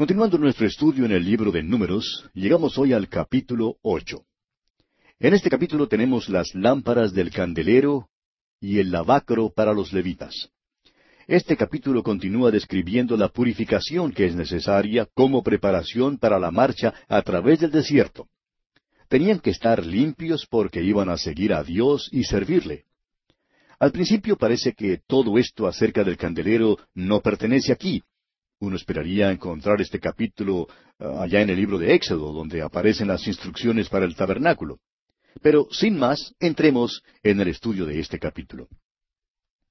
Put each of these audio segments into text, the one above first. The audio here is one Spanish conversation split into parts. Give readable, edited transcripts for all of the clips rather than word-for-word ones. Continuando nuestro estudio en el libro de Números, llegamos hoy al capítulo 8. En este capítulo tenemos las lámparas del candelero y el lavacro para los levitas. Este capítulo continúa describiendo la purificación que es necesaria como preparación para la marcha a través del desierto. Tenían que estar limpios porque iban a seguir a Dios y servirle. Al principio parece que todo esto acerca del candelero no pertenece aquí. Uno esperaría encontrar este capítulo allá en el libro de Éxodo, donde aparecen las instrucciones para el tabernáculo. Pero, sin más, entremos en el estudio de este capítulo.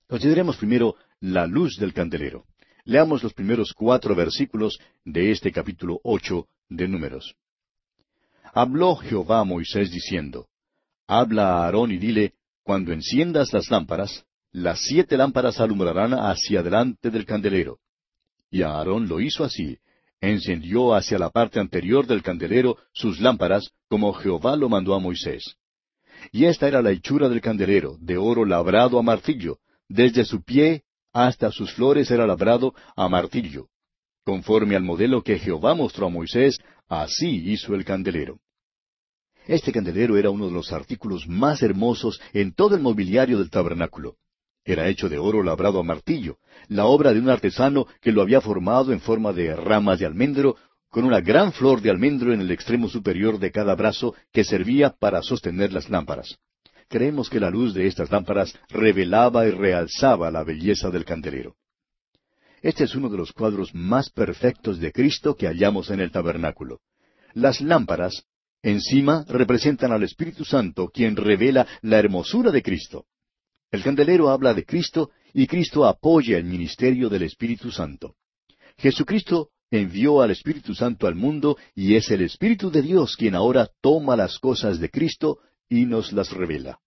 Consideremos primero la luz del candelero. Leamos los primeros 4 versículos de este capítulo 8 de Números. Habló Jehová a Moisés diciendo, Habla a Aarón y dile, Cuando enciendas las lámparas, las 7 lámparas alumbrarán hacia adelante del candelero. Y Aarón lo hizo así, encendió hacia la parte anterior del candelero sus lámparas, como Jehová lo mandó a Moisés. Y esta era la hechura del candelero, de oro labrado a martillo, desde su pie hasta sus flores era labrado a martillo. Conforme al modelo que Jehová mostró a Moisés, así hizo el candelero. Este candelero era uno de los artículos más hermosos en todo el mobiliario del tabernáculo. Era hecho de oro labrado a martillo, la obra de un artesano que lo había formado en forma de ramas de almendro, con una gran flor de almendro en el extremo superior de cada brazo que servía para sostener las lámparas. Creemos que la luz de estas lámparas revelaba y realzaba la belleza del candelero. Este es uno de los cuadros más perfectos de Cristo que hallamos en el tabernáculo. Las lámparas encima representan al Espíritu Santo, quien revela la hermosura de Cristo. El candelero habla de Cristo y Cristo apoya el ministerio del Espíritu Santo. Jesucristo envió al Espíritu Santo al mundo y es el Espíritu de Dios quien ahora toma las cosas de Cristo y nos las revela.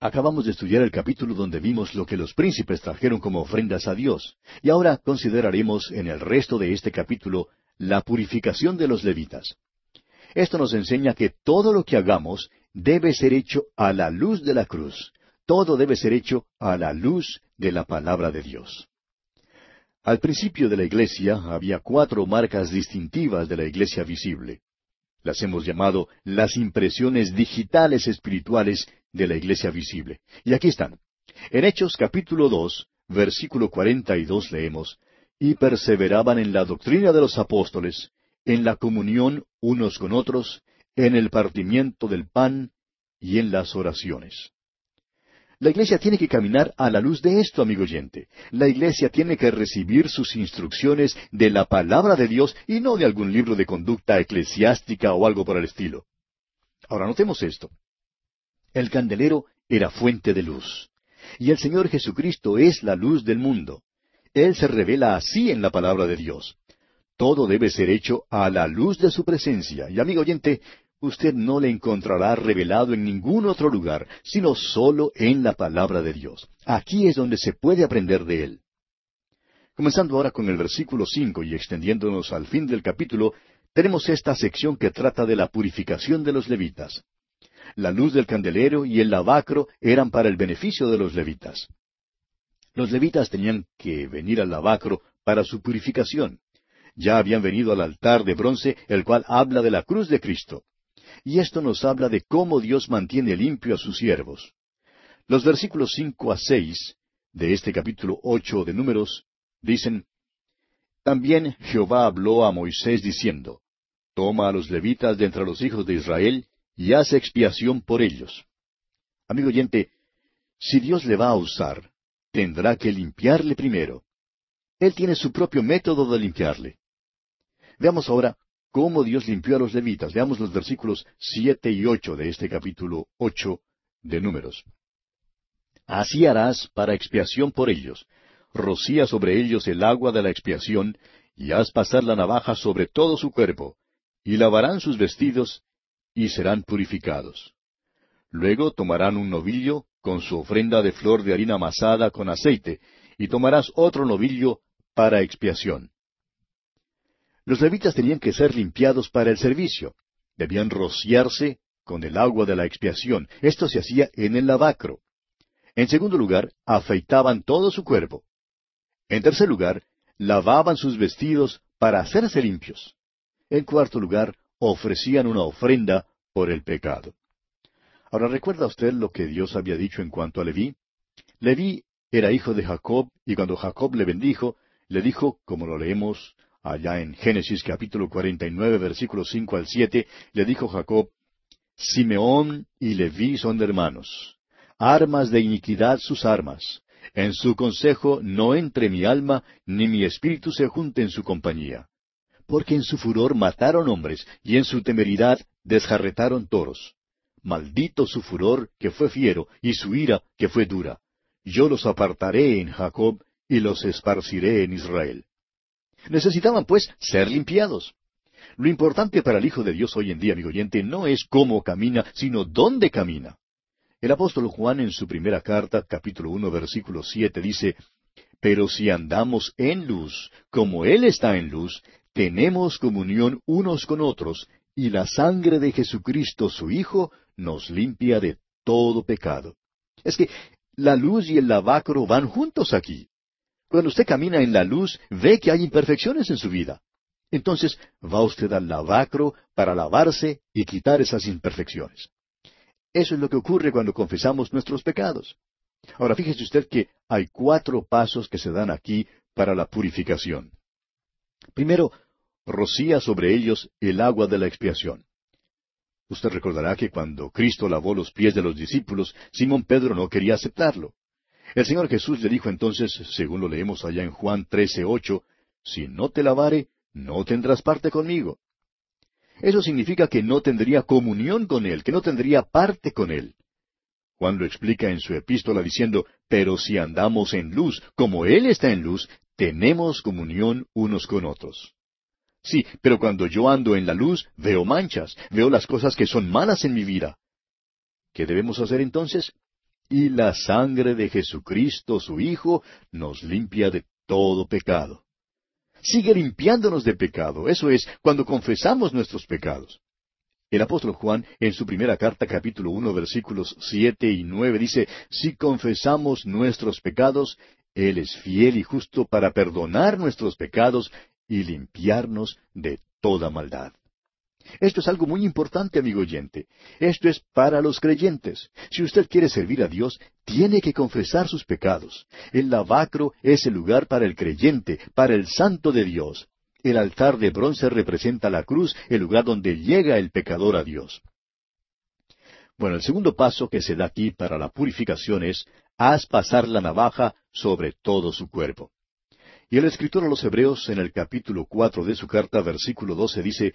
Acabamos de estudiar el capítulo donde vimos lo que los príncipes trajeron como ofrendas a Dios, y ahora consideraremos en el resto de este capítulo la purificación de los levitas. Esto nos enseña que todo lo que hagamos debe ser hecho a la luz de la cruz. Todo debe ser hecho a la luz de la palabra de Dios. Al principio de la iglesia había 4 marcas distintivas de la iglesia visible. Las hemos llamado las impresiones digitales espirituales de la iglesia visible. Y aquí están. En Hechos capítulo 2, versículo 42 leemos, Y perseveraban en la doctrina de los apóstoles, en la comunión unos con otros, en el partimiento del pan y en las oraciones. La iglesia tiene que caminar a la luz de esto, amigo oyente. La iglesia tiene que recibir sus instrucciones de la palabra de Dios y no de algún libro de conducta eclesiástica o algo por el estilo. Ahora notemos esto. El candelero era fuente de luz. Y el Señor Jesucristo es la luz del mundo. Él se revela así en la palabra de Dios. Todo debe ser hecho a la luz de su presencia. Y amigo oyente, usted no le encontrará revelado en ningún otro lugar, sino solo en la palabra de Dios. Aquí es donde se puede aprender de él. Comenzando ahora con el versículo 5 y extendiéndonos al fin del capítulo, tenemos esta sección que trata de la purificación de los levitas. La luz del candelero y el lavacro eran para el beneficio de los levitas. Los levitas tenían que venir al lavacro para su purificación. Ya habían venido al altar de bronce, el cual habla de la cruz de Cristo. Y esto nos habla de cómo Dios mantiene limpio a sus siervos. Los versículos 5 a 6 de este capítulo 8 de Números dicen, También Jehová habló a Moisés diciendo, Toma a los levitas de entre los hijos de Israel y haz expiación por ellos. Amigo oyente, si Dios le va a usar, tendrá que limpiarle primero. Él tiene su propio método de limpiarle. Veamos ahora cómo Dios limpió a los levitas. Veamos los versículos 7 y 8 de este capítulo 8 de Números. Así harás para expiación por ellos. Rocía sobre ellos el agua de la expiación, y haz pasar la navaja sobre todo su cuerpo, y lavarán sus vestidos, y serán purificados. Luego tomarán un novillo con su ofrenda de flor de harina amasada con aceite, y tomarás otro novillo para expiación. Los levitas tenían que ser limpiados para el servicio. Debían rociarse con el agua de la expiación. Esto se hacía en el lavacro. En segundo lugar, afeitaban todo su cuerpo. En tercer lugar, lavaban sus vestidos para hacerse limpios. En cuarto lugar, ofrecían una ofrenda por el pecado. Ahora, ¿recuerda usted lo que Dios había dicho en cuanto a Leví? Leví era hijo de Jacob, y cuando Jacob le bendijo, le dijo, como lo leemos allá en Génesis capítulo 49, versículos 5 al 7, le dijo Jacob, Simeón y Leví son hermanos, armas de iniquidad sus armas. En su consejo no entre mi alma, ni mi espíritu se junte en su compañía. Porque en su furor mataron hombres, y en su temeridad desjarretaron toros. Maldito su furor, que fue fiero, y su ira, que fue dura. Yo los apartaré en Jacob, y los esparciré en Israel. Necesitaban, pues, ser limpiados. Lo importante para el Hijo de Dios hoy en día, amigo oyente, no es cómo camina, sino dónde camina. El apóstol Juan en su primera carta, capítulo 1, versículo 7, dice, «Pero si andamos en luz, como Él está en luz, tenemos comunión unos con otros, y la sangre de Jesucristo, su Hijo, nos limpia de todo pecado». Es que la luz y el lavacro van juntos aquí. Cuando usted camina en la luz, ve que hay imperfecciones en su vida. Entonces, va usted al lavacro para lavarse y quitar esas imperfecciones. Eso es lo que ocurre cuando confesamos nuestros pecados. Ahora, fíjese usted que hay 4 pasos que se dan aquí para la purificación. Primero, rocía sobre ellos el agua de la expiación. Usted recordará que cuando Cristo lavó los pies de los discípulos, Simón Pedro no quería aceptarlo. El Señor Jesús le dijo entonces, según lo leemos allá en Juan 13:8, «Si no te lavare, no tendrás parte conmigo». Eso significa que no tendría comunión con Él, que no tendría parte con Él. Juan lo explica en su epístola diciendo, «Pero si andamos en luz, como Él está en luz, tenemos comunión unos con otros». Sí, pero cuando yo ando en la luz, veo manchas, veo las cosas que son malas en mi vida. ¿Qué debemos hacer entonces? Y la sangre de Jesucristo, su Hijo, nos limpia de todo pecado. Sigue limpiándonos de pecado, eso es, cuando confesamos nuestros pecados. El apóstol Juan, en su primera carta, capítulo 1, versículos 7 y 9, dice, «Si confesamos nuestros pecados, Él es fiel y justo para perdonar nuestros pecados y limpiarnos de toda maldad». Esto es algo muy importante, amigo oyente. Esto es para los creyentes. Si usted quiere servir a Dios, tiene que confesar sus pecados. El lavacro es el lugar para el creyente, para el santo de Dios. El altar de bronce representa la cruz, el lugar donde llega el pecador a Dios. Bueno, el segundo paso que se da aquí para la purificación es, haz pasar la navaja sobre todo su cuerpo. Y el escritor a los Hebreos, en el capítulo 4 de su carta, versículo 12, dice,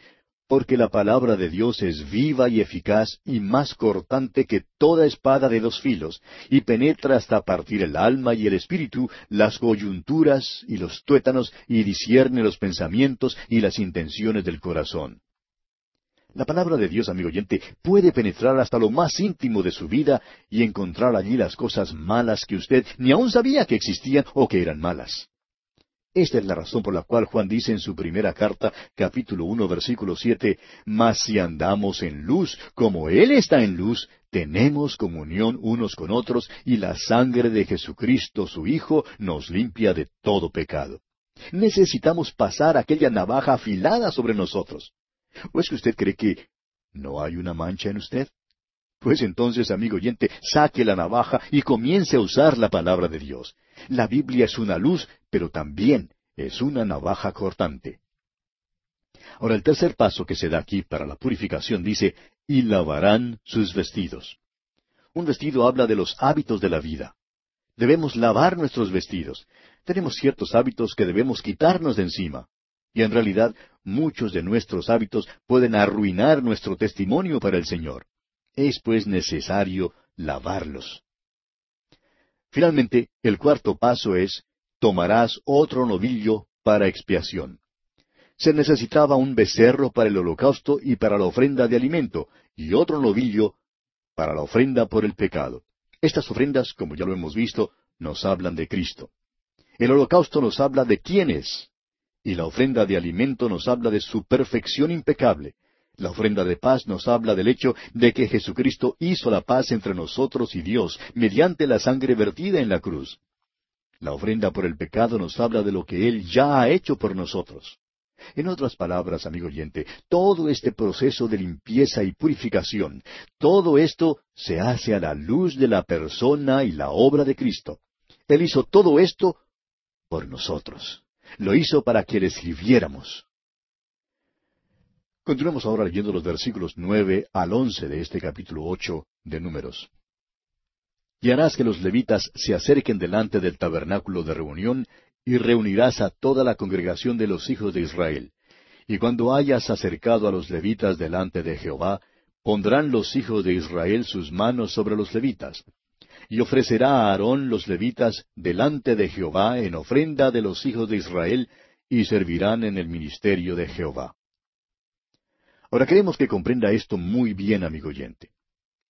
«Porque la palabra de Dios es viva y eficaz y más cortante que toda espada de 2 filos, y penetra hasta partir el alma y el espíritu, las coyunturas y los tuétanos, y discierne los pensamientos y las intenciones del corazón». La palabra de Dios, amigo oyente, puede penetrar hasta lo más íntimo de su vida y encontrar allí las cosas malas que usted ni aún sabía que existían o que eran malas. Esta es la razón por la cual Juan dice en su primera carta, capítulo 1, versículo 7, «Mas si andamos en luz, como Él está en luz, tenemos comunión unos con otros, y la sangre de Jesucristo, su Hijo, nos limpia de todo pecado». Necesitamos pasar aquella navaja afilada sobre nosotros. ¿O es que usted cree que no hay una mancha en usted? Pues entonces, amigo oyente, saque la navaja y comience a usar la palabra de Dios. La Biblia es una luz, pero también es una navaja cortante. Ahora, el tercer paso que se da aquí para la purificación dice, «Y lavarán sus vestidos». Un vestido habla de los hábitos de la vida. Debemos lavar nuestros vestidos. Tenemos ciertos hábitos que debemos quitarnos de encima. Y en realidad, muchos de nuestros hábitos pueden arruinar nuestro testimonio para el Señor. Es, pues, necesario lavarlos. Finalmente, el cuarto paso es, tomarás otro novillo para expiación. Se necesitaba un becerro para el holocausto y para la ofrenda de alimento, y otro novillo para la ofrenda por el pecado. Estas ofrendas, como ya lo hemos visto, nos hablan de Cristo. El holocausto nos habla de quién es, y la ofrenda de alimento nos habla de su perfección impecable. La ofrenda de paz nos habla del hecho de que Jesucristo hizo la paz entre nosotros y Dios mediante la sangre vertida en la cruz. La ofrenda por el pecado nos habla de lo que Él ya ha hecho por nosotros. En otras palabras, amigo oyente, todo este proceso de limpieza y purificación, todo esto se hace a la luz de la persona y la obra de Cristo. Él hizo todo esto por nosotros. Lo hizo para que le sirviéramos. Continuamos ahora leyendo los versículos 9 al 11 de este capítulo 8 de Números. Y harás que los levitas se acerquen delante del tabernáculo de reunión, y reunirás a toda la congregación de los hijos de Israel. Y cuando hayas acercado a los levitas delante de Jehová, pondrán los hijos de Israel sus manos sobre los levitas. Y ofrecerá a Aarón los levitas delante de Jehová en ofrenda de los hijos de Israel, y servirán en el ministerio de Jehová. Ahora queremos que comprenda esto muy bien, amigo oyente.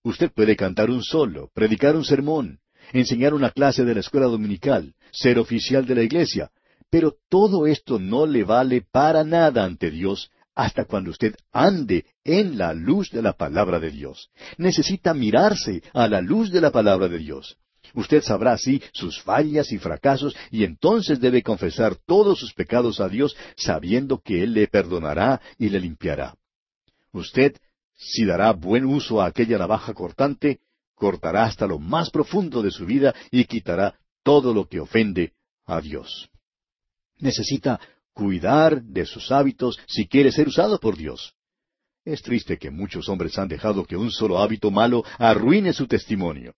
Usted puede cantar un solo, predicar un sermón, enseñar una clase de la escuela dominical, ser oficial de la iglesia, pero todo esto no le vale para nada ante Dios hasta cuando usted ande en la luz de la palabra de Dios. Necesita mirarse a la luz de la palabra de Dios. Usted sabrá así sus fallas y fracasos, y entonces debe confesar todos sus pecados a Dios, sabiendo que Él le perdonará y le limpiará. Usted, si dará buen uso a aquella navaja cortante, cortará hasta lo más profundo de su vida y quitará todo lo que ofende a Dios. Necesita cuidar de sus hábitos si quiere ser usado por Dios. Es triste que muchos hombres han dejado que un solo hábito malo arruine su testimonio.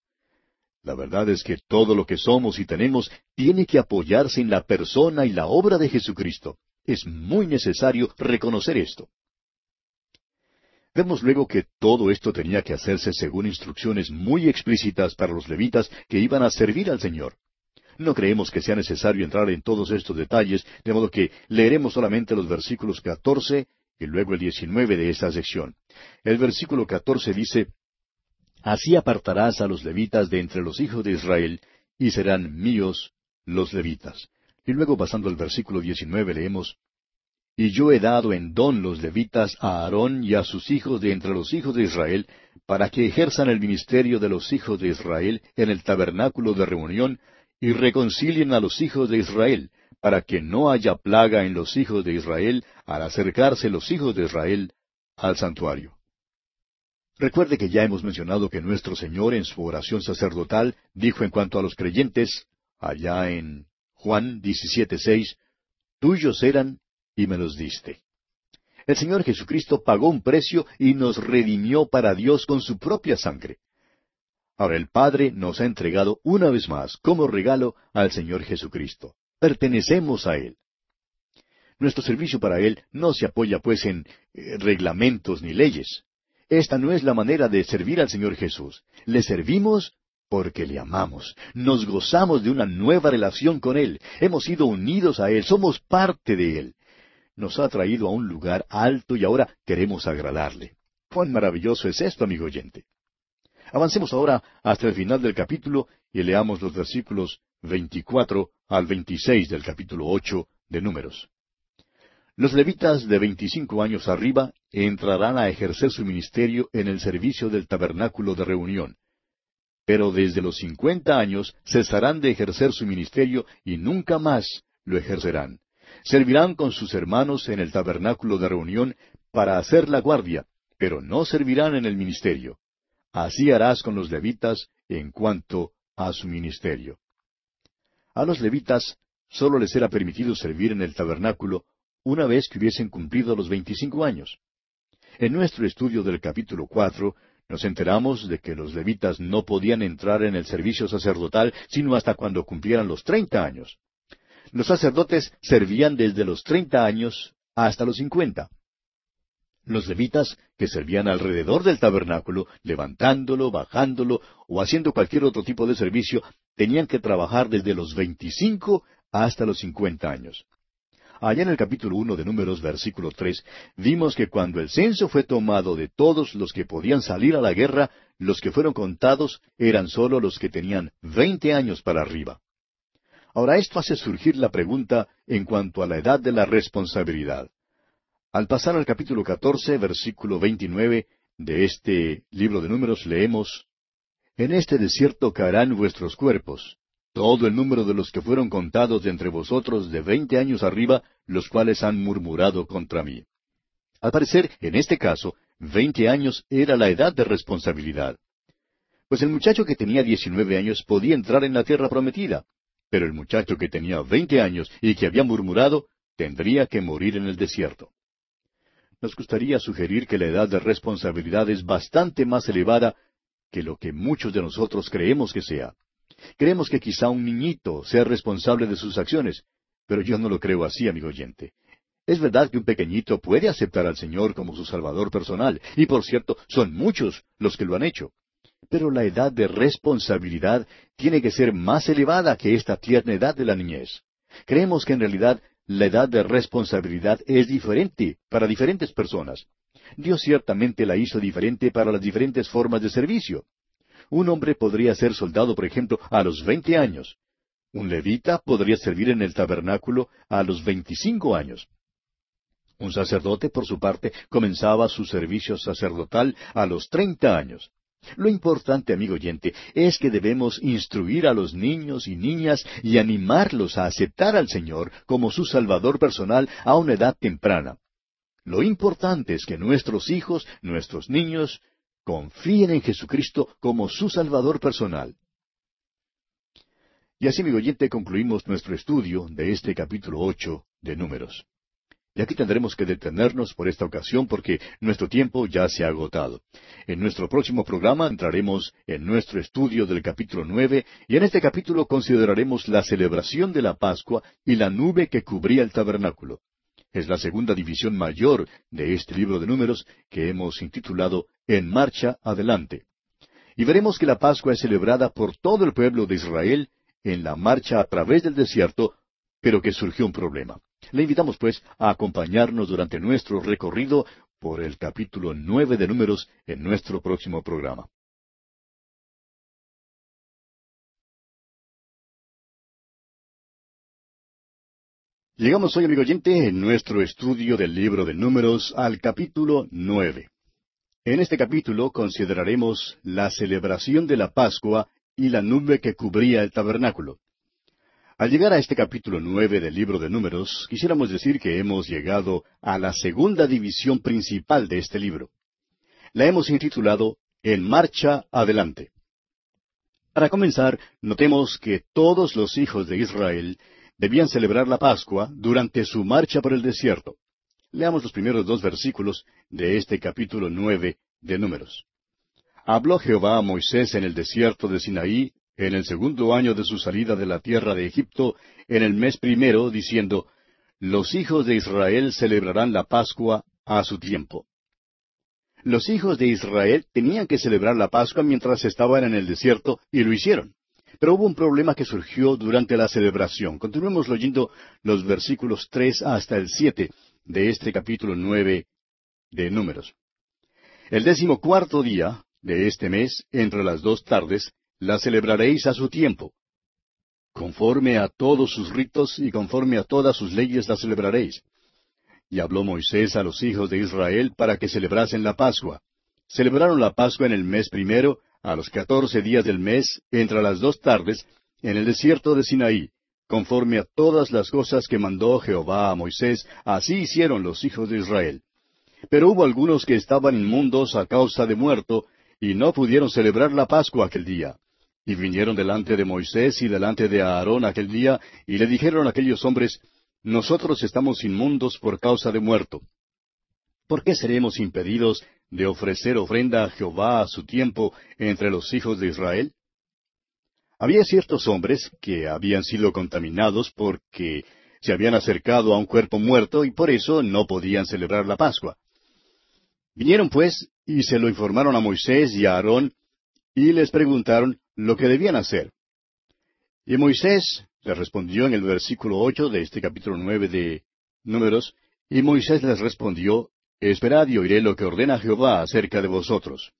La verdad es que todo lo que somos y tenemos tiene que apoyarse en la persona y la obra de Jesucristo. Es muy necesario reconocer esto. Vemos luego que todo esto tenía que hacerse según instrucciones muy explícitas para los levitas que iban a servir al Señor. No creemos que sea necesario entrar en todos estos detalles, de modo que leeremos solamente los versículos 14 y luego el 19 de esta sección. El versículo 14 dice, «Así apartarás a los levitas de entre los hijos de Israel, y serán míos los levitas». Y luego pasando al versículo 19 leemos, «Y yo he dado en don los levitas a Aarón y a sus hijos de entre los hijos de Israel, para que ejerzan el ministerio de los hijos de Israel en el tabernáculo de reunión, y reconcilien a los hijos de Israel, para que no haya plaga en los hijos de Israel al acercarse los hijos de Israel al santuario». Recuerde que ya hemos mencionado que nuestro Señor en su oración sacerdotal dijo en cuanto a los creyentes, allá en Juan 17:6, «Tuyos eran, y me los diste». El Señor Jesucristo pagó un precio y nos redimió para Dios con su propia sangre. Ahora el Padre nos ha entregado una vez más como regalo al Señor Jesucristo. Pertenecemos a Él. Nuestro servicio para Él no se apoya pues en reglamentos ni leyes. Esta no es la manera de servir al Señor Jesús. Le servimos porque le amamos, nos gozamos de una nueva relación con Él, hemos sido unidos a Él, somos parte de Él. Nos ha traído a un lugar alto y ahora queremos agradarle. ¡Cuán maravilloso es esto, amigo oyente! Avancemos ahora hasta el final del capítulo y leamos los versículos 24 al 26 del capítulo 8 de Números. Los levitas de 25 años arriba entrarán a ejercer su ministerio en el servicio del tabernáculo de reunión. Pero desde los 50 años cesarán de ejercer su ministerio y nunca más lo ejercerán. Servirán con sus hermanos en el tabernáculo de reunión para hacer la guardia, pero no servirán en el ministerio. Así harás con los levitas en cuanto a su ministerio. A los levitas sólo les era permitido servir en el tabernáculo una vez que hubiesen cumplido los 25 años. En nuestro estudio del capítulo 4 nos enteramos de que los levitas no podían entrar en el servicio sacerdotal sino hasta cuando cumplieran los 30 años. Los sacerdotes servían desde los 30 años hasta los 50. Los levitas, que servían alrededor del tabernáculo, levantándolo, bajándolo o haciendo cualquier otro tipo de servicio, tenían que trabajar desde los 25 hasta los 50 años. Allá en el capítulo 1 de Números, versículo 3, vimos que cuando el censo fue tomado de todos los que podían salir a la guerra, los que fueron contados eran solo los que tenían 20 años para arriba. Ahora, esto hace surgir la pregunta en cuanto a la edad de la responsabilidad. Al pasar al capítulo 14, versículo 29 de este libro de Números, leemos, «En este desierto caerán vuestros cuerpos, Todo el número de los que fueron contados de entre vosotros de 20 años arriba, los cuales han murmurado contra mí. Al parecer, en este caso, 20 años era la edad de responsabilidad. Pues el muchacho que tenía 19 años podía entrar en la tierra prometida, pero el muchacho que tenía 20 años y que había murmurado, tendría que morir en el desierto. Nos gustaría sugerir que la edad de responsabilidad es bastante más elevada que lo que muchos de nosotros creemos que sea. Creemos que quizá un niñito sea responsable de sus acciones, pero yo no lo creo así, amigo oyente. Es verdad que un pequeñito puede aceptar al Señor como su Salvador personal, y por cierto, son muchos los que lo han hecho. Pero la edad de responsabilidad tiene que ser más elevada que esta tierna edad de la niñez. Creemos que en realidad la edad de responsabilidad es diferente para diferentes personas. Dios ciertamente la hizo diferente para las diferentes formas de servicio. Un hombre podría ser soldado, por ejemplo, a los 20 años. Un levita podría servir en el tabernáculo a los 25 años. Un sacerdote, por su parte, comenzaba su servicio sacerdotal a los 30 años. Lo importante, amigo oyente, es que debemos instruir a los niños y niñas y animarlos a aceptar al Señor como su Salvador personal a una edad temprana. Lo importante es que nuestros hijos, nuestros niños, confíen en Jesucristo como su Salvador personal. Y así, amigo oyente, concluimos nuestro estudio de este capítulo 8 de Números. Y aquí tendremos que detenernos por esta ocasión porque nuestro tiempo ya se ha agotado. En nuestro próximo programa entraremos en nuestro estudio del capítulo 9, y en este capítulo consideraremos la celebración de la Pascua y la nube que cubría el tabernáculo. Es la segunda división mayor de este libro de Números que hemos intitulado En Marcha Adelante. Y veremos que la Pascua es celebrada por todo el pueblo de Israel en la marcha a través del desierto, pero que surgió un problema. Le invitamos, pues, a acompañarnos durante nuestro recorrido por el capítulo 9 de Números en nuestro próximo programa. Llegamos hoy, amigo oyente, en nuestro estudio del libro de Números al capítulo 9. En este capítulo consideraremos la celebración de la Pascua y la nube que cubría el tabernáculo. Al llegar a este capítulo 9 del libro de Números, quisiéramos decir que hemos llegado a la segunda división principal de este libro. La hemos intitulado En Marcha Adelante. Para comenzar, notemos que todos los hijos de Israel debían celebrar la Pascua durante su marcha por el desierto. Leamos los primeros 2 versículos de este capítulo 9 de Números. Habló Jehová a Moisés en el desierto de Sinaí, en el 2º año de su salida de la tierra de Egipto, en el mes 1, diciendo: Los hijos de Israel celebrarán la Pascua a su tiempo. Los hijos de Israel tenían que celebrar la Pascua mientras estaban en el desierto, y lo hicieron. Pero hubo un problema que surgió durante la celebración. Continuemos leyendo los versículos 3 hasta el 7 de este capítulo 9 de Números. El 14º día de este mes, entre las 2 tardes, la celebraréis a su tiempo. Conforme a todos sus ritos y conforme a todas sus leyes la celebraréis. Y habló Moisés a los hijos de Israel para que celebrasen la Pascua. Celebraron la Pascua en el mes 1, a los 14 días del mes, entre las 2 tardes, en el desierto de Sinaí, conforme a todas las cosas que mandó Jehová a Moisés. Así hicieron los hijos de Israel. Pero hubo algunos que estaban inmundos a causa de muerto, y no pudieron celebrar la Pascua aquel día. Y vinieron delante de Moisés y delante de Aarón aquel día, y le dijeron a aquellos hombres: Nosotros estamos inmundos por causa de muerto. ¿Por qué seremos impedidos de ofrecer ofrenda a Jehová a su tiempo entre los hijos de Israel? Había ciertos hombres que habían sido contaminados porque se habían acercado a un cuerpo muerto, y por eso no podían celebrar la Pascua. Vinieron, pues, y se lo informaron a Moisés y a Aarón, y les preguntaron lo que debían hacer. Y Moisés les respondió en el versículo 8 de este capítulo 9 de Números, y Moisés les respondió: Esperad y oiré lo que ordena Jehová acerca de vosotros.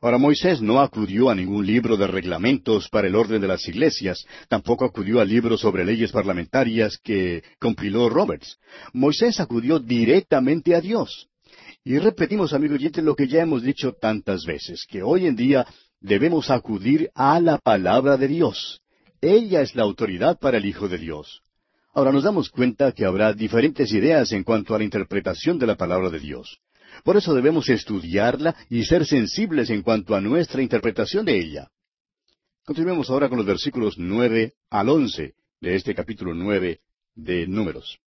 Ahora, Moisés no acudió a ningún libro de reglamentos para el orden de las iglesias, tampoco acudió al libro sobre leyes parlamentarias que compiló Roberts. Moisés acudió directamente a Dios. Y repetimos, amigo oyente, lo que ya hemos dicho tantas veces, que hoy en día debemos acudir a la palabra de Dios. Ella es la autoridad para el Hijo de Dios. Ahora nos damos cuenta que habrá diferentes ideas en cuanto a la interpretación de la palabra de Dios. Por eso debemos estudiarla y ser sensibles en cuanto a nuestra interpretación de ella. Continuemos ahora con los versículos 9 al 11 de este capítulo 9 de Números.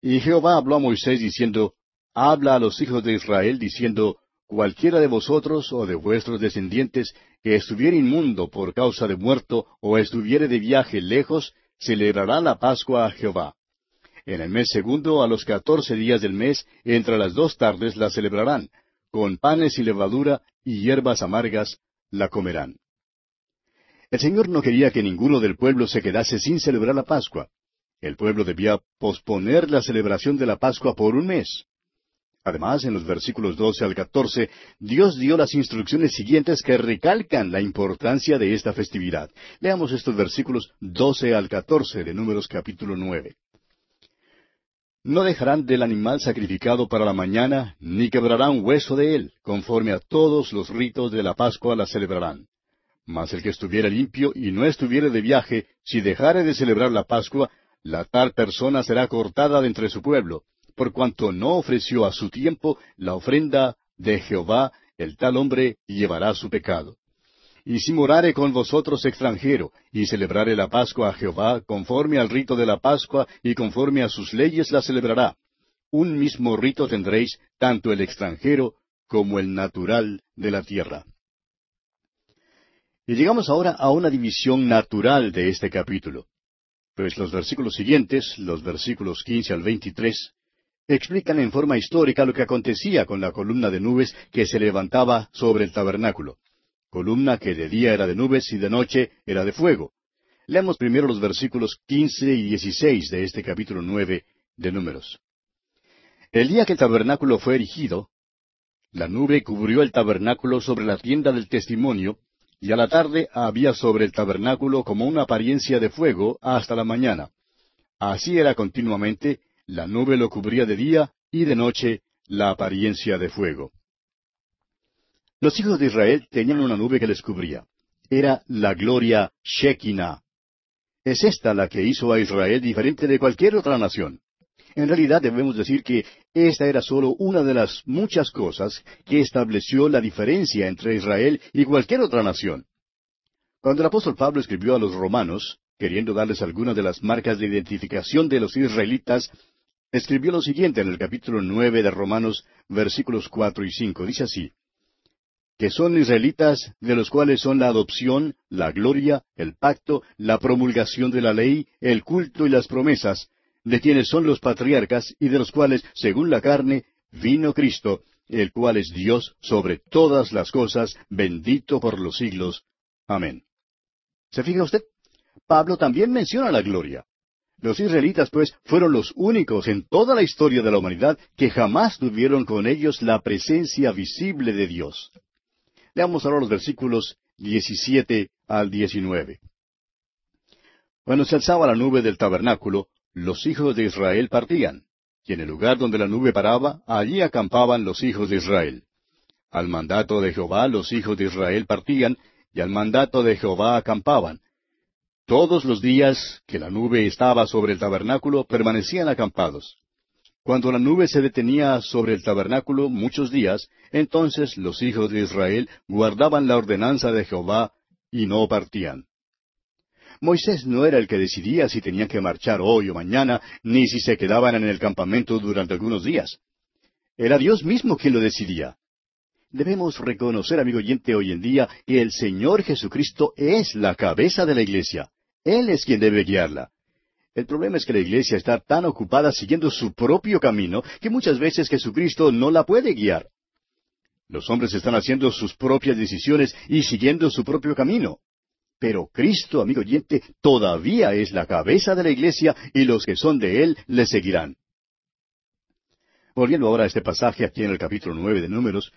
Y Jehová habló a Moisés diciendo, Habla a los hijos de Israel diciendo, Cualquiera de vosotros o de vuestros descendientes que estuviere inmundo por causa de muerto o estuviere de viaje lejos, celebrará la Pascua a Jehová. En el mes segundo, a los 14 días del mes, entre las 2 tardes la celebrarán, con panes y levadura y hierbas amargas la comerán. El Señor no quería que ninguno del pueblo se quedase sin celebrar la Pascua. El pueblo debía posponer la celebración de la Pascua por 1 mes. Además, en los versículos 12 al 14, Dios dio las instrucciones siguientes que recalcan la importancia de esta festividad. Leamos estos versículos 12 al 14 de Números capítulo 9. No dejarán del animal sacrificado para la mañana, ni quebrarán hueso de él, conforme a todos los ritos de la Pascua la celebrarán. Mas el que estuviera limpio y no estuviere de viaje, si dejare de celebrar la Pascua, la tal persona será cortada de entre su pueblo, por cuanto no ofreció a su tiempo la ofrenda de Jehová, el tal hombre llevará su pecado. Y si morare con vosotros extranjero, y celebrare la Pascua a Jehová, conforme al rito de la Pascua, y conforme a sus leyes la celebrará. Un mismo rito tendréis, tanto el extranjero como el natural de la tierra. Y llegamos ahora a una división natural de este capítulo. Pues los versículos siguientes, los versículos 15 al 23, explican en forma histórica lo que acontecía con la columna de nubes que se levantaba sobre el tabernáculo. Columna que de día era de nubes y de noche era de fuego. Leamos primero los versículos 15 y 16 de este capítulo 9 de Números. El día que el tabernáculo fue erigido, la nube cubrió el tabernáculo sobre la tienda del testimonio, y a la tarde había sobre el tabernáculo como una apariencia de fuego hasta la mañana. Así era continuamente, la nube lo cubría de día y de noche la apariencia de fuego. Los hijos de Israel tenían una nube que les cubría. Era la gloria Shekinah. Es esta la que hizo a Israel diferente de cualquier otra nación. En realidad debemos decir que esta era solo una de las muchas cosas que estableció la diferencia entre Israel y cualquier otra nación. Cuando el apóstol Pablo escribió a los romanos, queriendo darles algunas de las marcas de identificación de los israelitas, escribió lo siguiente en el capítulo 9 de Romanos, versículos 4 y 5. Dice así: que son israelitas, de los cuales son la adopción, la gloria, el pacto, la promulgación de la ley, el culto y las promesas, de quienes son los patriarcas y de los cuales, según la carne, vino Cristo, el cual es Dios sobre todas las cosas, bendito por los siglos. Amén. ¿Se fija usted? Pablo también menciona la gloria. Los israelitas, pues, fueron los únicos en toda la historia de la humanidad que jamás tuvieron con ellos la presencia visible de Dios. Leamos ahora los versículos 17 al 19. Cuando se alzaba la nube del tabernáculo, los hijos de Israel partían, y en el lugar donde la nube paraba, allí acampaban los hijos de Israel. Al mandato de Jehová los hijos de Israel partían, y al mandato de Jehová acampaban. Todos los días que la nube estaba sobre el tabernáculo, permanecían acampados. Cuando la nube se detenía sobre el tabernáculo muchos días, entonces los hijos de Israel guardaban la ordenanza de Jehová y no partían. Moisés no era el que decidía si tenían que marchar hoy o mañana, ni si se quedaban en el campamento durante algunos días. Era Dios mismo quien lo decidía. Debemos reconocer, amigo oyente, hoy en día que el Señor Jesucristo es la cabeza de la iglesia. Él es quien debe guiarla. El problema es que la iglesia está tan ocupada siguiendo su propio camino que muchas veces Jesucristo no la puede guiar. Los hombres están haciendo sus propias decisiones y siguiendo su propio camino. Pero Cristo, amigo oyente, todavía es la cabeza de la iglesia y los que son de Él le seguirán. Volviendo ahora a este pasaje aquí en el capítulo 9 de Números,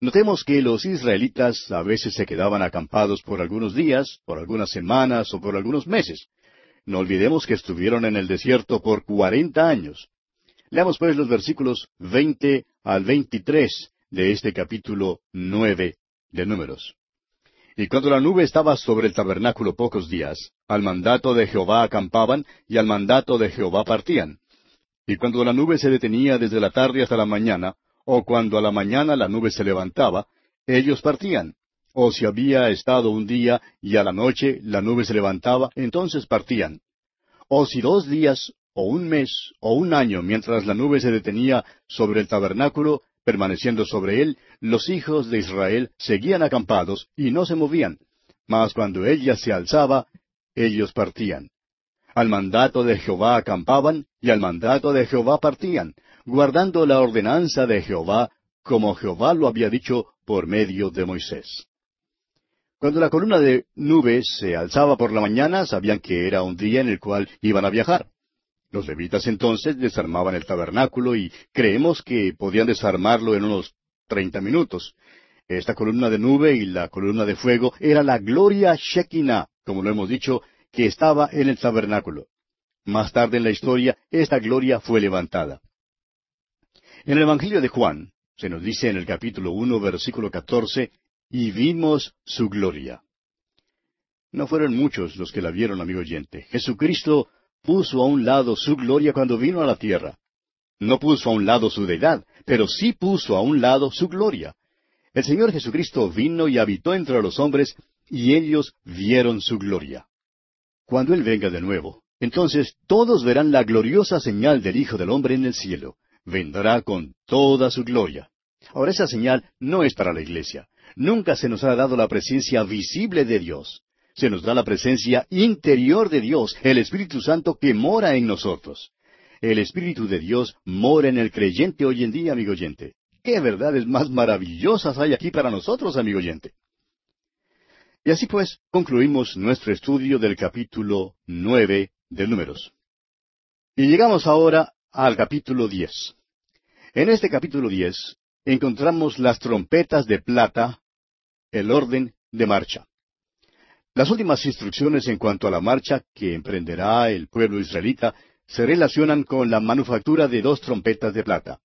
notemos que los israelitas a veces se quedaban acampados por algunos días, por algunas semanas o por algunos meses. No olvidemos que estuvieron en el desierto por 40 años. Leamos pues los versículos 20 al 23 de este capítulo 9 de Números. Y cuando la nube estaba sobre el tabernáculo pocos días, al mandato de Jehová acampaban, y al mandato de Jehová partían. Y cuando la nube se detenía desde la tarde hasta la mañana, o cuando a la mañana la nube se levantaba, ellos partían. O si había estado un día, y a la noche la nube se levantaba, entonces partían. O si 2 días, o un mes, o un año, mientras la nube se detenía sobre el tabernáculo, permaneciendo sobre él, los hijos de Israel seguían acampados y no se movían. Mas cuando ella se alzaba, ellos partían. Al mandato de Jehová acampaban, y al mandato de Jehová partían, guardando la ordenanza de Jehová, como Jehová lo había dicho por medio de Moisés. Cuando la columna de nube se alzaba por la mañana, sabían que era un día en el cual iban a viajar. Los levitas entonces desarmaban el tabernáculo y creemos que podían desarmarlo en unos 30 minutos. Esta columna de nube y la columna de fuego era la gloria Shekinah, como lo hemos dicho, que estaba en el tabernáculo. Más tarde en la historia, esta gloria fue levantada. En el Evangelio de Juan, se nos dice en el capítulo 1, versículo 14, «Y vimos su gloria». No fueron muchos los que la vieron, amigo oyente. Jesucristo puso a un lado su gloria cuando vino a la tierra. No puso a un lado su deidad, pero sí puso a un lado su gloria. El Señor Jesucristo vino y habitó entre los hombres, y ellos vieron su gloria. Cuando Él venga de nuevo, entonces todos verán la gloriosa señal del Hijo del Hombre en el cielo. Vendrá con toda su gloria. Ahora, esa señal no es para la iglesia. Nunca se nos ha dado la presencia visible de Dios. Se nos da la presencia interior de Dios, el Espíritu Santo que mora en nosotros. El Espíritu de Dios mora en el creyente hoy en día, amigo oyente. ¡Qué verdades más maravillosas hay aquí para nosotros, amigo oyente! Y así pues, concluimos nuestro estudio del capítulo 9 de Números. Y llegamos ahora al capítulo 10. En este capítulo 10 encontramos las trompetas de plata, el orden de marcha. Las últimas instrucciones en cuanto a la marcha que emprenderá el pueblo israelita se relacionan con la manufactura de 2 trompetas de plata.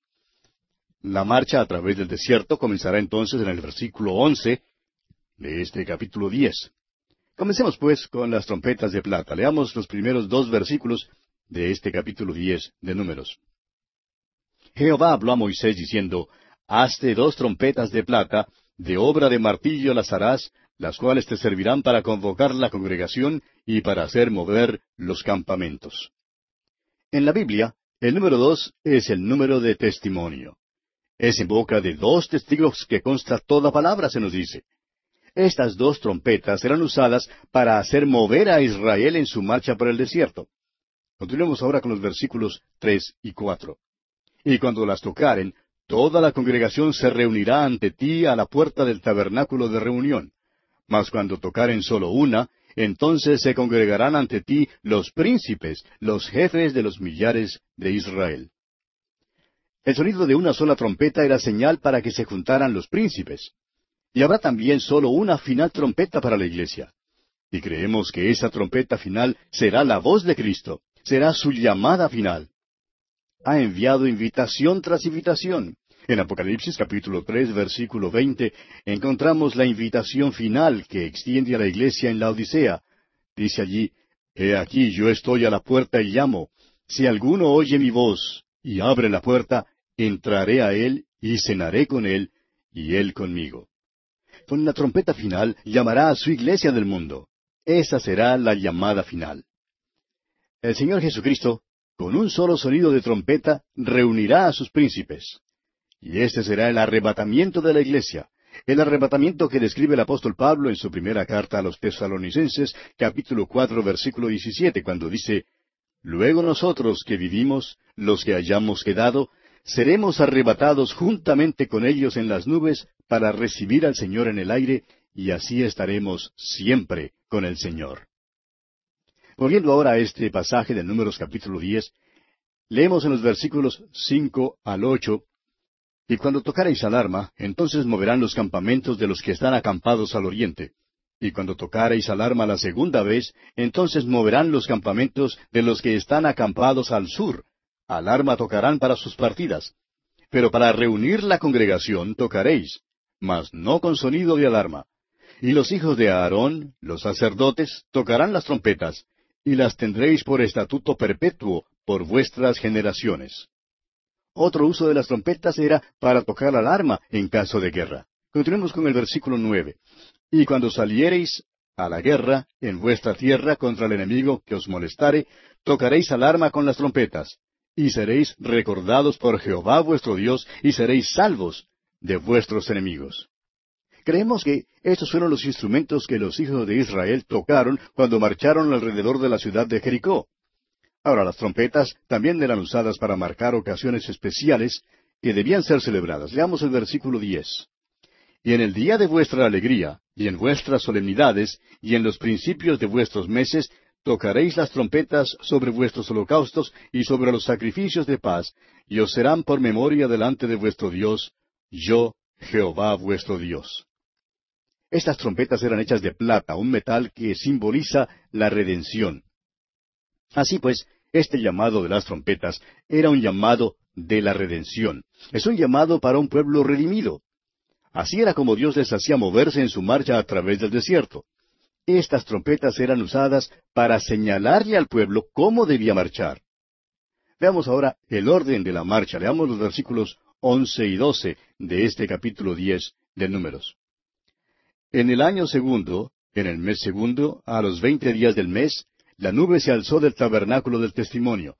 La marcha a través del desierto comenzará entonces en el versículo 11 de este capítulo 10. Comencemos pues con las trompetas de plata. Leamos los primeros 2 versículos de este capítulo 10 de Números. Jehová habló a Moisés diciendo, «Hazte 2 trompetas de plata, de obra de martillo las harás, las cuales te servirán para convocar la congregación y para hacer mover los campamentos». En la Biblia, el número 2 es el número de testimonio. Es en boca de 2 testigos que consta toda palabra, se nos dice. Estas 2 trompetas serán usadas para hacer mover a Israel en su marcha por el desierto. Continuemos ahora con los versículos 3 y 4. «Y cuando las tocaren, toda la congregación se reunirá ante ti a la puerta del tabernáculo de reunión. Mas cuando tocaren solo una, entonces se congregarán ante ti los príncipes, los jefes de los millares de Israel». El sonido de una sola trompeta era señal para que se juntaran los príncipes. Y habrá también solo una final trompeta para la iglesia. Y creemos que esa trompeta final será la voz de Cristo, será su llamada final. Ha enviado invitación tras invitación. En Apocalipsis capítulo 3, versículo 20, encontramos la invitación final que extiende a la iglesia en la Odisea. Dice allí, «He aquí yo estoy a la puerta y llamo. Si alguno oye mi voz y abre la puerta, entraré a él y cenaré con él, y él conmigo». Con la trompeta final llamará a su iglesia del mundo. Esa será la llamada final. El Señor Jesucristo, con un solo sonido de trompeta, reunirá a sus príncipes. Y este será el arrebatamiento de la iglesia, el arrebatamiento que describe el apóstol Pablo en su primera carta a los Tesalonicenses, capítulo 4, versículo 17, cuando dice, «Luego nosotros que vivimos, los que hayamos quedado, seremos arrebatados juntamente con ellos en las nubes para recibir al Señor en el aire, y así estaremos siempre con el Señor». Volviendo ahora a este pasaje de Números capítulo 10, leemos en los versículos 5 al 8, «Y cuando tocareis alarma, entonces moverán los campamentos de los que están acampados al oriente. Y cuando tocareis alarma la segunda vez, entonces moverán los campamentos de los que están acampados al sur. Alarma tocarán para sus partidas. Pero para reunir la congregación tocaréis, mas no con sonido de alarma. Y los hijos de Aarón, los sacerdotes, tocarán las trompetas, y las tendréis por estatuto perpetuo por vuestras generaciones. Otro uso de las trompetas era para tocar alarma en caso de guerra. Continuemos con el versículo 9. Y cuando saliereis a la guerra en vuestra tierra contra el enemigo que os molestare, tocaréis alarma con las trompetas, y seréis recordados por Jehová vuestro Dios, y seréis salvos de vuestros enemigos. Creemos que estos fueron los instrumentos que los hijos de Israel tocaron cuando marcharon alrededor de la ciudad de Jericó. Ahora, las trompetas también eran usadas para marcar ocasiones especiales que debían ser celebradas. Leamos el versículo 10. Y en el día de vuestra alegría, y en vuestras solemnidades, y en los principios de vuestros meses, tocaréis las trompetas sobre vuestros holocaustos y sobre los sacrificios de paz, y os serán por memoria delante de vuestro Dios, yo, Jehová vuestro Dios. Estas trompetas eran hechas de plata, un metal que simboliza la redención. Así pues, este llamado de las trompetas era un llamado de la redención. Es un llamado para un pueblo redimido. Así era como Dios les hacía moverse en su marcha a través del desierto. Estas trompetas eran usadas para señalarle al pueblo cómo debía marchar. Veamos ahora el orden de la marcha. Leamos los versículos 11 y 12 de este capítulo 10 de Números. En el año segundo, en el mes segundo, a los 20 días del mes, la nube se alzó del tabernáculo del testimonio,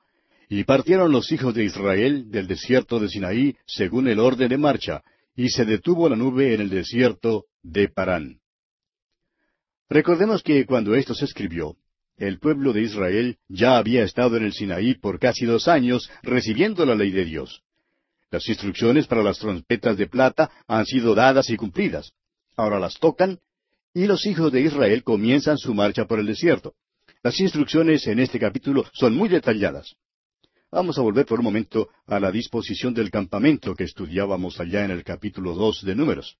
y partieron los hijos de Israel del desierto de Sinaí según el orden de marcha, y se detuvo la nube en el desierto de Parán. Recordemos que cuando esto se escribió, el pueblo de Israel ya había estado en el Sinaí por casi 2 años recibiendo la ley de Dios. Las instrucciones para las trompetas de plata han sido dadas y cumplidas. Ahora las tocan, y los hijos de Israel comienzan su marcha por el desierto. Las instrucciones en este capítulo son muy detalladas. Vamos a volver por un momento a la disposición del campamento que estudiábamos allá en el capítulo 2 de Números.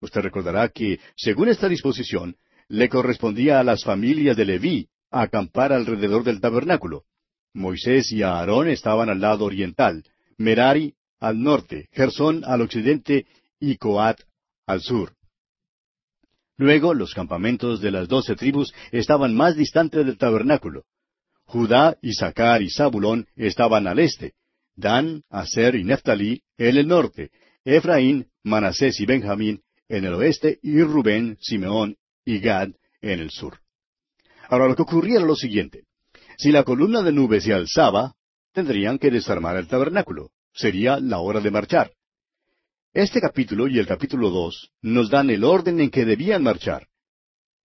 Usted recordará que, según esta disposición, le correspondía a las familias de Leví acampar alrededor del tabernáculo. Moisés y Aarón estaban al lado oriental, Merari al norte, Gersón al occidente y Coat al sur. Luego, los campamentos de las 12 tribus estaban más distantes del tabernáculo. Judá, Isaacar y Zabulón estaban al este, Dan, Aser y Neftalí en el norte, Efraín, Manasés y Benjamín en el oeste, y Rubén, Simeón y Gad en el sur. Ahora, lo que ocurría era lo siguiente. Si la columna de nube se alzaba, tendrían que desarmar el tabernáculo. Sería la hora de marchar. Este capítulo y el capítulo 2 nos dan el orden en que debían marchar.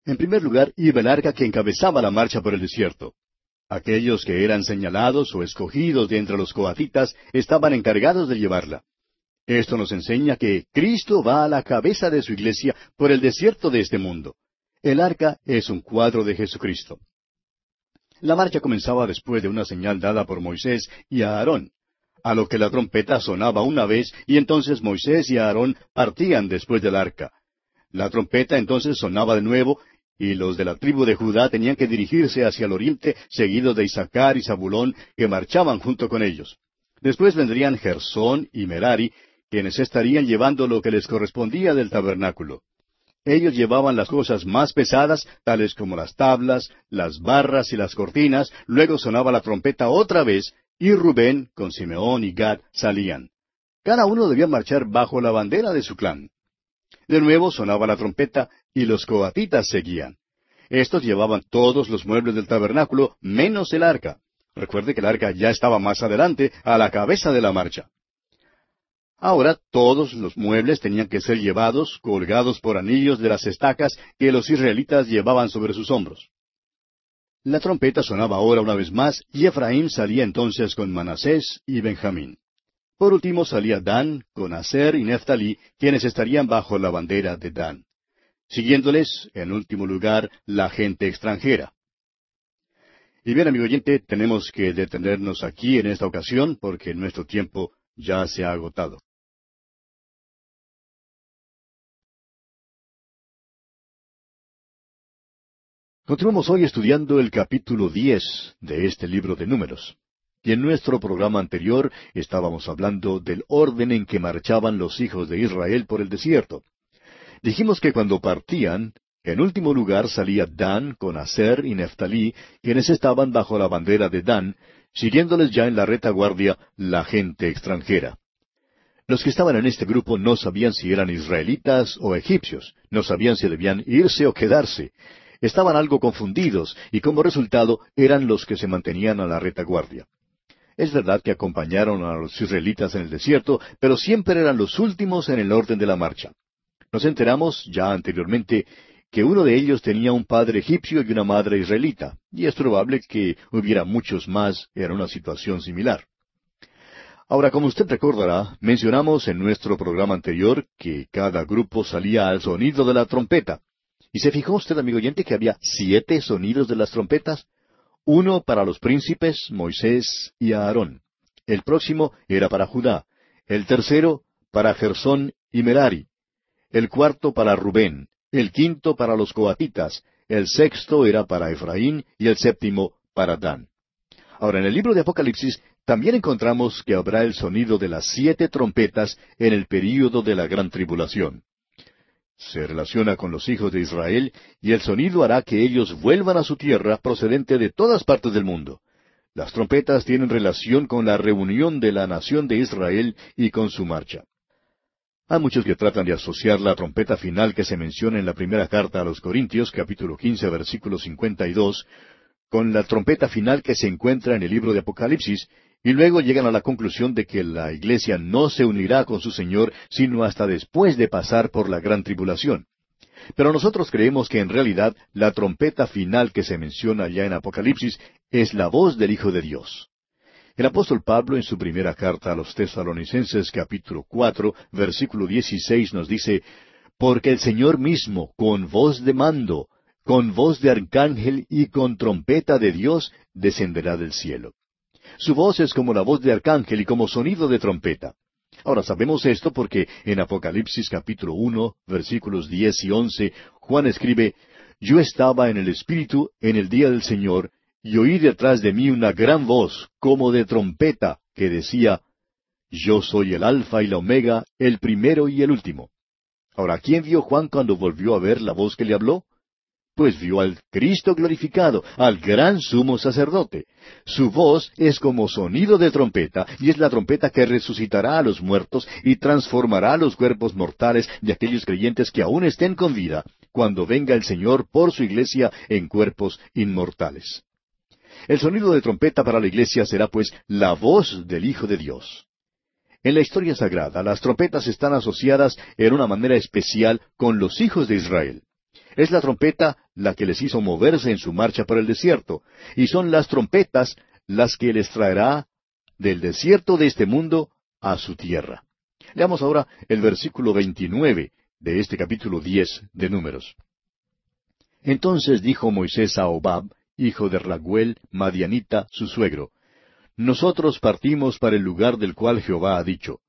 En primer lugar, iba el arca que encabezaba la marcha por el desierto. Aquellos que eran señalados o escogidos de entre los coatitas estaban encargados de llevarla. Esto nos enseña que Cristo va a la cabeza de su iglesia por el desierto de este mundo. El arca es un cuadro de Jesucristo. La marcha comenzaba después de una señal dada por Moisés y Aarón, a lo que la trompeta sonaba una vez, y entonces Moisés y Aarón partían después del arca. La trompeta entonces sonaba de nuevo, y los de la tribu de Judá tenían que dirigirse hacia el oriente, seguidos de Isaacar y Zabulón, que marchaban junto con ellos. Después vendrían Gersón y Merari, quienes estarían llevando lo que les correspondía del tabernáculo. Ellos llevaban las cosas más pesadas, tales como las tablas, las barras y las cortinas. Luego sonaba la trompeta otra vez, y Rubén, con Simeón y Gad, salían. Cada uno debía marchar bajo la bandera de su clan. De nuevo sonaba la trompeta, y los coatitas seguían. Estos llevaban todos los muebles del tabernáculo, menos el arca. Recuerde que el arca ya estaba más adelante, a la cabeza de la marcha. Ahora todos los muebles tenían que ser llevados, colgados por anillos de las estacas que los israelitas llevaban sobre sus hombros. La trompeta sonaba ahora una vez más, y Efraín salía entonces con Manasés y Benjamín. Por último salía Dan con Aser y Neftalí, quienes estarían bajo la bandera de Dan. Siguiéndoles, en último lugar, la gente extranjera. Y bien, amigo oyente, tenemos que detenernos aquí en esta ocasión, porque nuestro tiempo ya se ha agotado. Continuamos hoy estudiando el capítulo 10 de este libro de Números. Y en nuestro programa anterior estábamos hablando del orden en que marchaban los hijos de Israel por el desierto. Dijimos que cuando partían, En último lugar salía Dan con Aser y Neftalí, quienes estaban bajo la bandera de Dan, siguiéndoles ya en la retaguardia la gente extranjera. Los que estaban en este grupo no sabían si eran israelitas o egipcios, no sabían si debían irse o quedarse. Estaban algo confundidos y como resultado eran los que se mantenían a la retaguardia. Es verdad que acompañaron a los israelitas en el desierto, pero siempre eran los últimos en el orden de la marcha. Nos enteramos, ya anteriormente, que uno de ellos tenía un padre egipcio y una madre israelita, y es probable que hubiera muchos más en una situación similar. Ahora, como usted recordará, mencionamos en nuestro programa anterior que cada grupo salía al sonido de la trompeta. ¿Y se fijó usted, amigo oyente, que había 7 sonidos de las trompetas? 1 para los príncipes, Moisés y Aarón. El próximo era para Judá. El tercero para Gersón y Merari. El cuarto para Rubén. El quinto para los coatitas. El sexto era para Efraín y el séptimo para Dan. Ahora, en el libro de Apocalipsis también encontramos que habrá el sonido de las 7 trompetas en el período de la gran tribulación. Se relaciona con los hijos de Israel, y el sonido hará que ellos vuelvan a su tierra procedente de todas partes del mundo. Las trompetas tienen relación con la reunión de la nación de Israel y con su marcha. Hay muchos que tratan de asociar la trompeta final que se menciona en la primera carta a los Corintios, capítulo 15, versículo 52, con la trompeta final que se encuentra en el libro de Apocalipsis, y luego llegan a la conclusión de que la iglesia no se unirá con su Señor sino hasta después de pasar por la gran tribulación. Pero nosotros creemos que en realidad la trompeta final que se menciona ya en Apocalipsis es la voz del Hijo de Dios. El apóstol Pablo en su primera carta a los Tesalonicenses capítulo 4, versículo 16 nos dice, «Porque el Señor mismo, con voz de mando, con voz de arcángel y con trompeta de Dios, descenderá del cielo». Su voz es como la voz de arcángel y como sonido de trompeta. Ahora sabemos esto porque en Apocalipsis capítulo 1, versículos 10 y 11, Juan escribe, «Yo estaba en el Espíritu en el día del Señor, y oí detrás de mí una gran voz, como de trompeta, que decía, Yo soy el Alfa y la Omega, el primero y el último». Ahora, ¿quién vio Juan cuando volvió a ver la voz que le habló? Pues vio al Cristo glorificado, al gran sumo sacerdote. Su voz es como sonido de trompeta, y es la trompeta que resucitará a los muertos y transformará los cuerpos mortales de aquellos creyentes que aún estén con vida, cuando venga el Señor por su iglesia en cuerpos inmortales. El sonido de trompeta para la iglesia será pues la voz del Hijo de Dios. En la historia sagrada, las trompetas están asociadas en una manera especial con los hijos de Israel. Es la trompeta la que les hizo moverse en su marcha por el desierto, y son las trompetas las que les traerá del desierto de este mundo a su tierra. Leamos ahora el versículo 29 de este capítulo 10 de Números. Entonces dijo Moisés a Hobab, hijo de Raguel, madianita, su suegro, «Nosotros partimos para el lugar del cual Jehová ha dicho,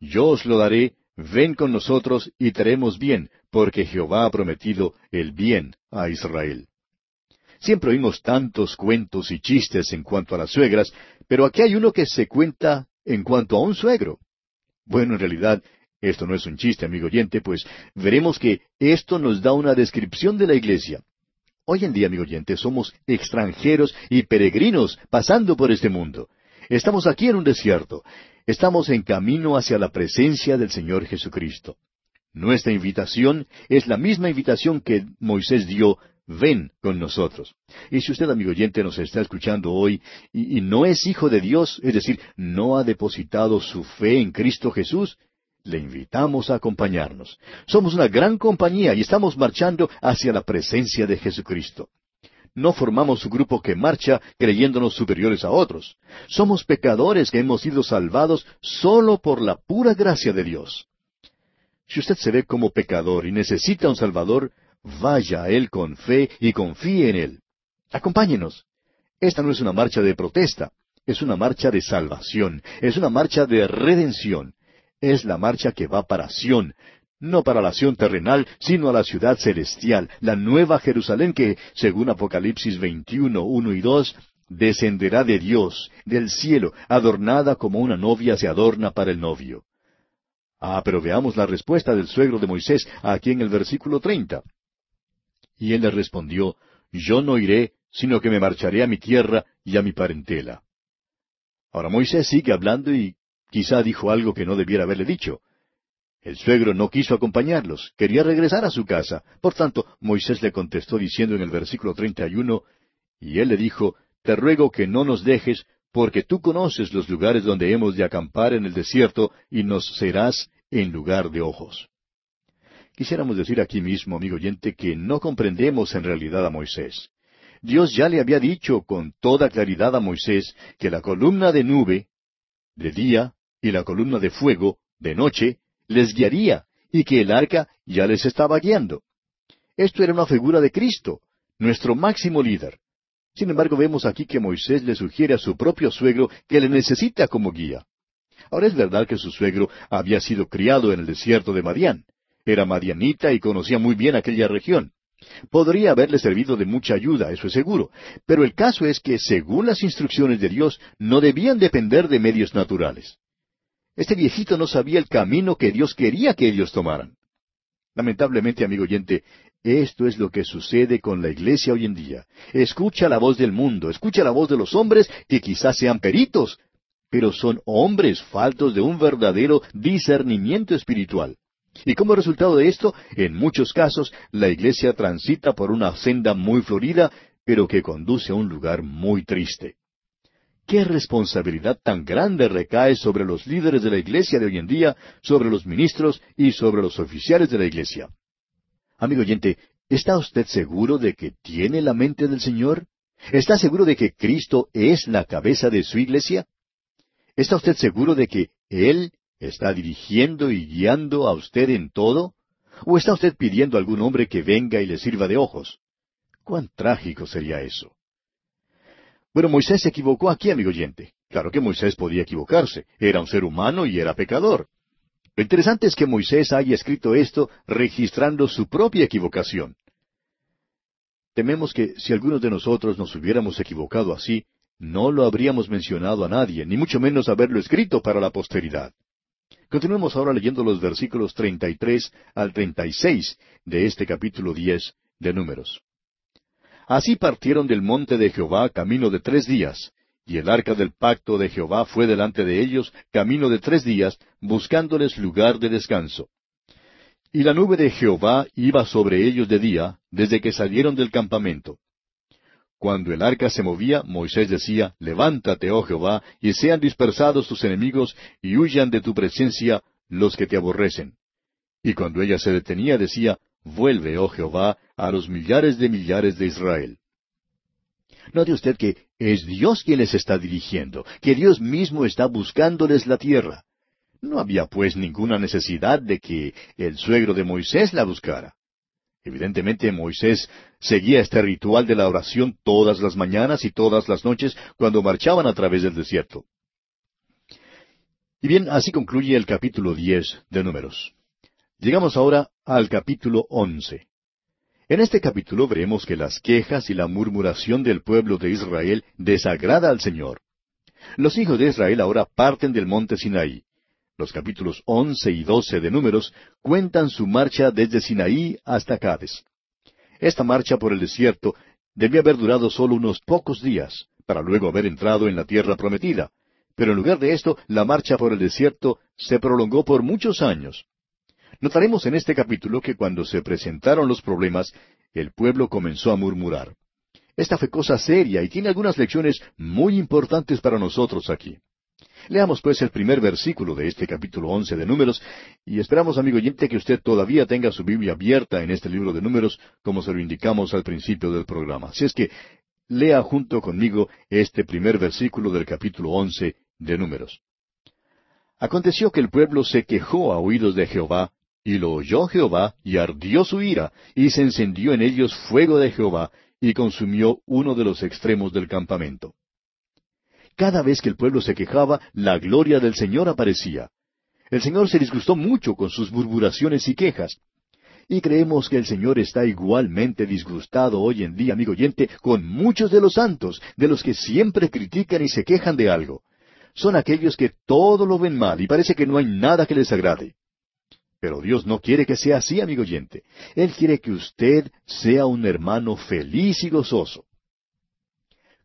Yo os lo daré, ven con nosotros y traeremos bien, porque Jehová ha prometido el bien a Israel». Siempre oímos tantos cuentos y chistes en cuanto a las suegras, pero aquí hay uno que se cuenta en cuanto a un suegro. Bueno, en realidad, esto no es un chiste, amigo oyente, pues veremos que esto nos da una descripción de la iglesia. Hoy en día, amigo oyente, somos extranjeros y peregrinos pasando por este mundo. Estamos aquí en un desierto. Estamos en camino hacia la presencia del Señor Jesucristo. Nuestra invitación es la misma invitación que Moisés dio, ven con nosotros. Y si usted, amigo oyente, nos está escuchando hoy y no es hijo de Dios, es decir, no ha depositado su fe en Cristo Jesús, le invitamos a acompañarnos. Somos una gran compañía y estamos marchando hacia la presencia de Jesucristo. No formamos un grupo que marcha creyéndonos superiores a otros. Somos pecadores que hemos sido salvados solo por la pura gracia de Dios. Si usted se ve como pecador y necesita un Salvador, vaya a Él con fe y confíe en Él. Acompáñenos. Esta no es una marcha de protesta, es una marcha de salvación, es una marcha de redención. Es la marcha que va para Sión, no para la Sión terrenal, sino a la ciudad celestial, la nueva Jerusalén que, según Apocalipsis 21, 1 y 2, descenderá de Dios, del cielo, adornada como una novia se adorna para el novio. Ah, pero veamos la respuesta del suegro de Moisés aquí en el versículo 30. Y él le respondió, Yo no iré, sino que me marcharé a mi tierra y a mi parentela. Ahora Moisés sigue hablando y quizá dijo algo que no debiera haberle dicho. El suegro no quiso acompañarlos, quería regresar a su casa. Por tanto, Moisés le contestó diciendo en el versículo 31, Y él le dijo, Te ruego que no nos dejes, porque tú conoces los lugares donde hemos de acampar en el desierto, y nos serás en lugar de ojos. Quisiéramos decir aquí mismo, amigo oyente, que no comprendemos en realidad a Moisés. Dios ya le había dicho con toda claridad a Moisés que la columna de nube, de día, y la columna de fuego, de noche, les guiaría, y que el arca ya les estaba guiando. Esto era una figura de Cristo, nuestro máximo líder. Sin embargo, vemos aquí que Moisés le sugiere a su propio suegro que le necesita como guía. Ahora, es verdad que su suegro había sido criado en el desierto de Madián. Era madianita y conocía muy bien aquella región. Podría haberle servido de mucha ayuda, eso es seguro, pero el caso es que, según las instrucciones de Dios, no debían depender de medios naturales. Este viejito no sabía el camino que Dios quería que ellos tomaran. Lamentablemente, amigo oyente, esto es lo que sucede con la iglesia hoy en día. Escucha la voz del mundo, escucha la voz de los hombres que quizás sean peritos, pero son hombres faltos de un verdadero discernimiento espiritual. Y como resultado de esto, en muchos casos, la iglesia transita por una senda muy florida, pero que conduce a un lugar muy triste. ¿Qué responsabilidad tan grande recae sobre los líderes de la iglesia de hoy en día, sobre los ministros y sobre los oficiales de la iglesia? Amigo oyente, ¿está usted seguro de que tiene la mente del Señor? ¿Está seguro de que Cristo es la cabeza de su iglesia? ¿Está usted seguro de que Él está dirigiendo y guiando a usted en todo? ¿O está usted pidiendo a algún hombre que venga y le sirva de ojos? ¿Cuán trágico sería eso? Bueno, Moisés se equivocó aquí, amigo oyente. Claro que Moisés podía equivocarse. Era un ser humano y era pecador. Lo interesante es que Moisés haya escrito esto registrando su propia equivocación. Tememos que si algunos de nosotros nos hubiéramos equivocado así, no lo habríamos mencionado a nadie, ni mucho menos haberlo escrito para la posteridad. Continuemos ahora leyendo los versículos 33 al 36 de este capítulo 10 de Números. Así partieron del monte de Jehová camino de 3 días, y el arca del pacto de Jehová fue delante de ellos camino de 3 días, buscándoles lugar de descanso. Y la nube de Jehová iba sobre ellos de día, desde que salieron del campamento. Cuando el arca se movía, Moisés decía, Levántate, oh Jehová, y sean dispersados tus enemigos, y huyan de tu presencia los que te aborrecen. Y cuando ella se detenía, decía, Vuelve, oh Jehová, a los millares de Israel. Note usted que es Dios quien les está dirigiendo, que Dios mismo está buscándoles la tierra. No había, pues, ninguna necesidad de que el suegro de Moisés la buscara. Evidentemente, Moisés seguía este ritual de la oración todas las mañanas y todas las noches cuando marchaban a través del desierto. Y bien, así concluye el capítulo 10 de Números. Llegamos ahora al capítulo 11. En este capítulo veremos que las quejas y la murmuración del pueblo de Israel desagrada al Señor. Los hijos de Israel ahora parten del monte Sinaí. Los capítulos 11 y 12 de Números cuentan su marcha desde Sinaí hasta Cades. Esta marcha por el desierto debía haber durado solo unos pocos días, para luego haber entrado en la tierra prometida. Pero en lugar de esto, la marcha por el desierto se prolongó por muchos años. Notaremos en este capítulo que cuando se presentaron los problemas, el pueblo comenzó a murmurar. Esta fue cosa seria y tiene algunas lecciones muy importantes para nosotros aquí. Leamos pues el primer versículo de este capítulo 11 de Números, y esperamos, amigo oyente, que usted todavía tenga su Biblia abierta en este libro de Números, como se lo indicamos al principio del programa. Así es que lea junto conmigo este primer versículo del capítulo 11 de Números. Aconteció que el pueblo se quejó a oídos de Jehová, y lo oyó Jehová, y ardió su ira, y se encendió en ellos fuego de Jehová, y consumió uno de los extremos del campamento. Cada vez que el pueblo se quejaba, la gloria del Señor aparecía. El Señor se disgustó mucho con sus murmuraciones y quejas. Y creemos que el Señor está igualmente disgustado hoy en día, amigo oyente, con muchos de los santos, de los que siempre critican y se quejan de algo. Son aquellos que todo lo ven mal, y parece que no hay nada que les agrade. Pero Dios no quiere que sea así, amigo oyente. Él quiere que usted sea un hermano feliz y gozoso.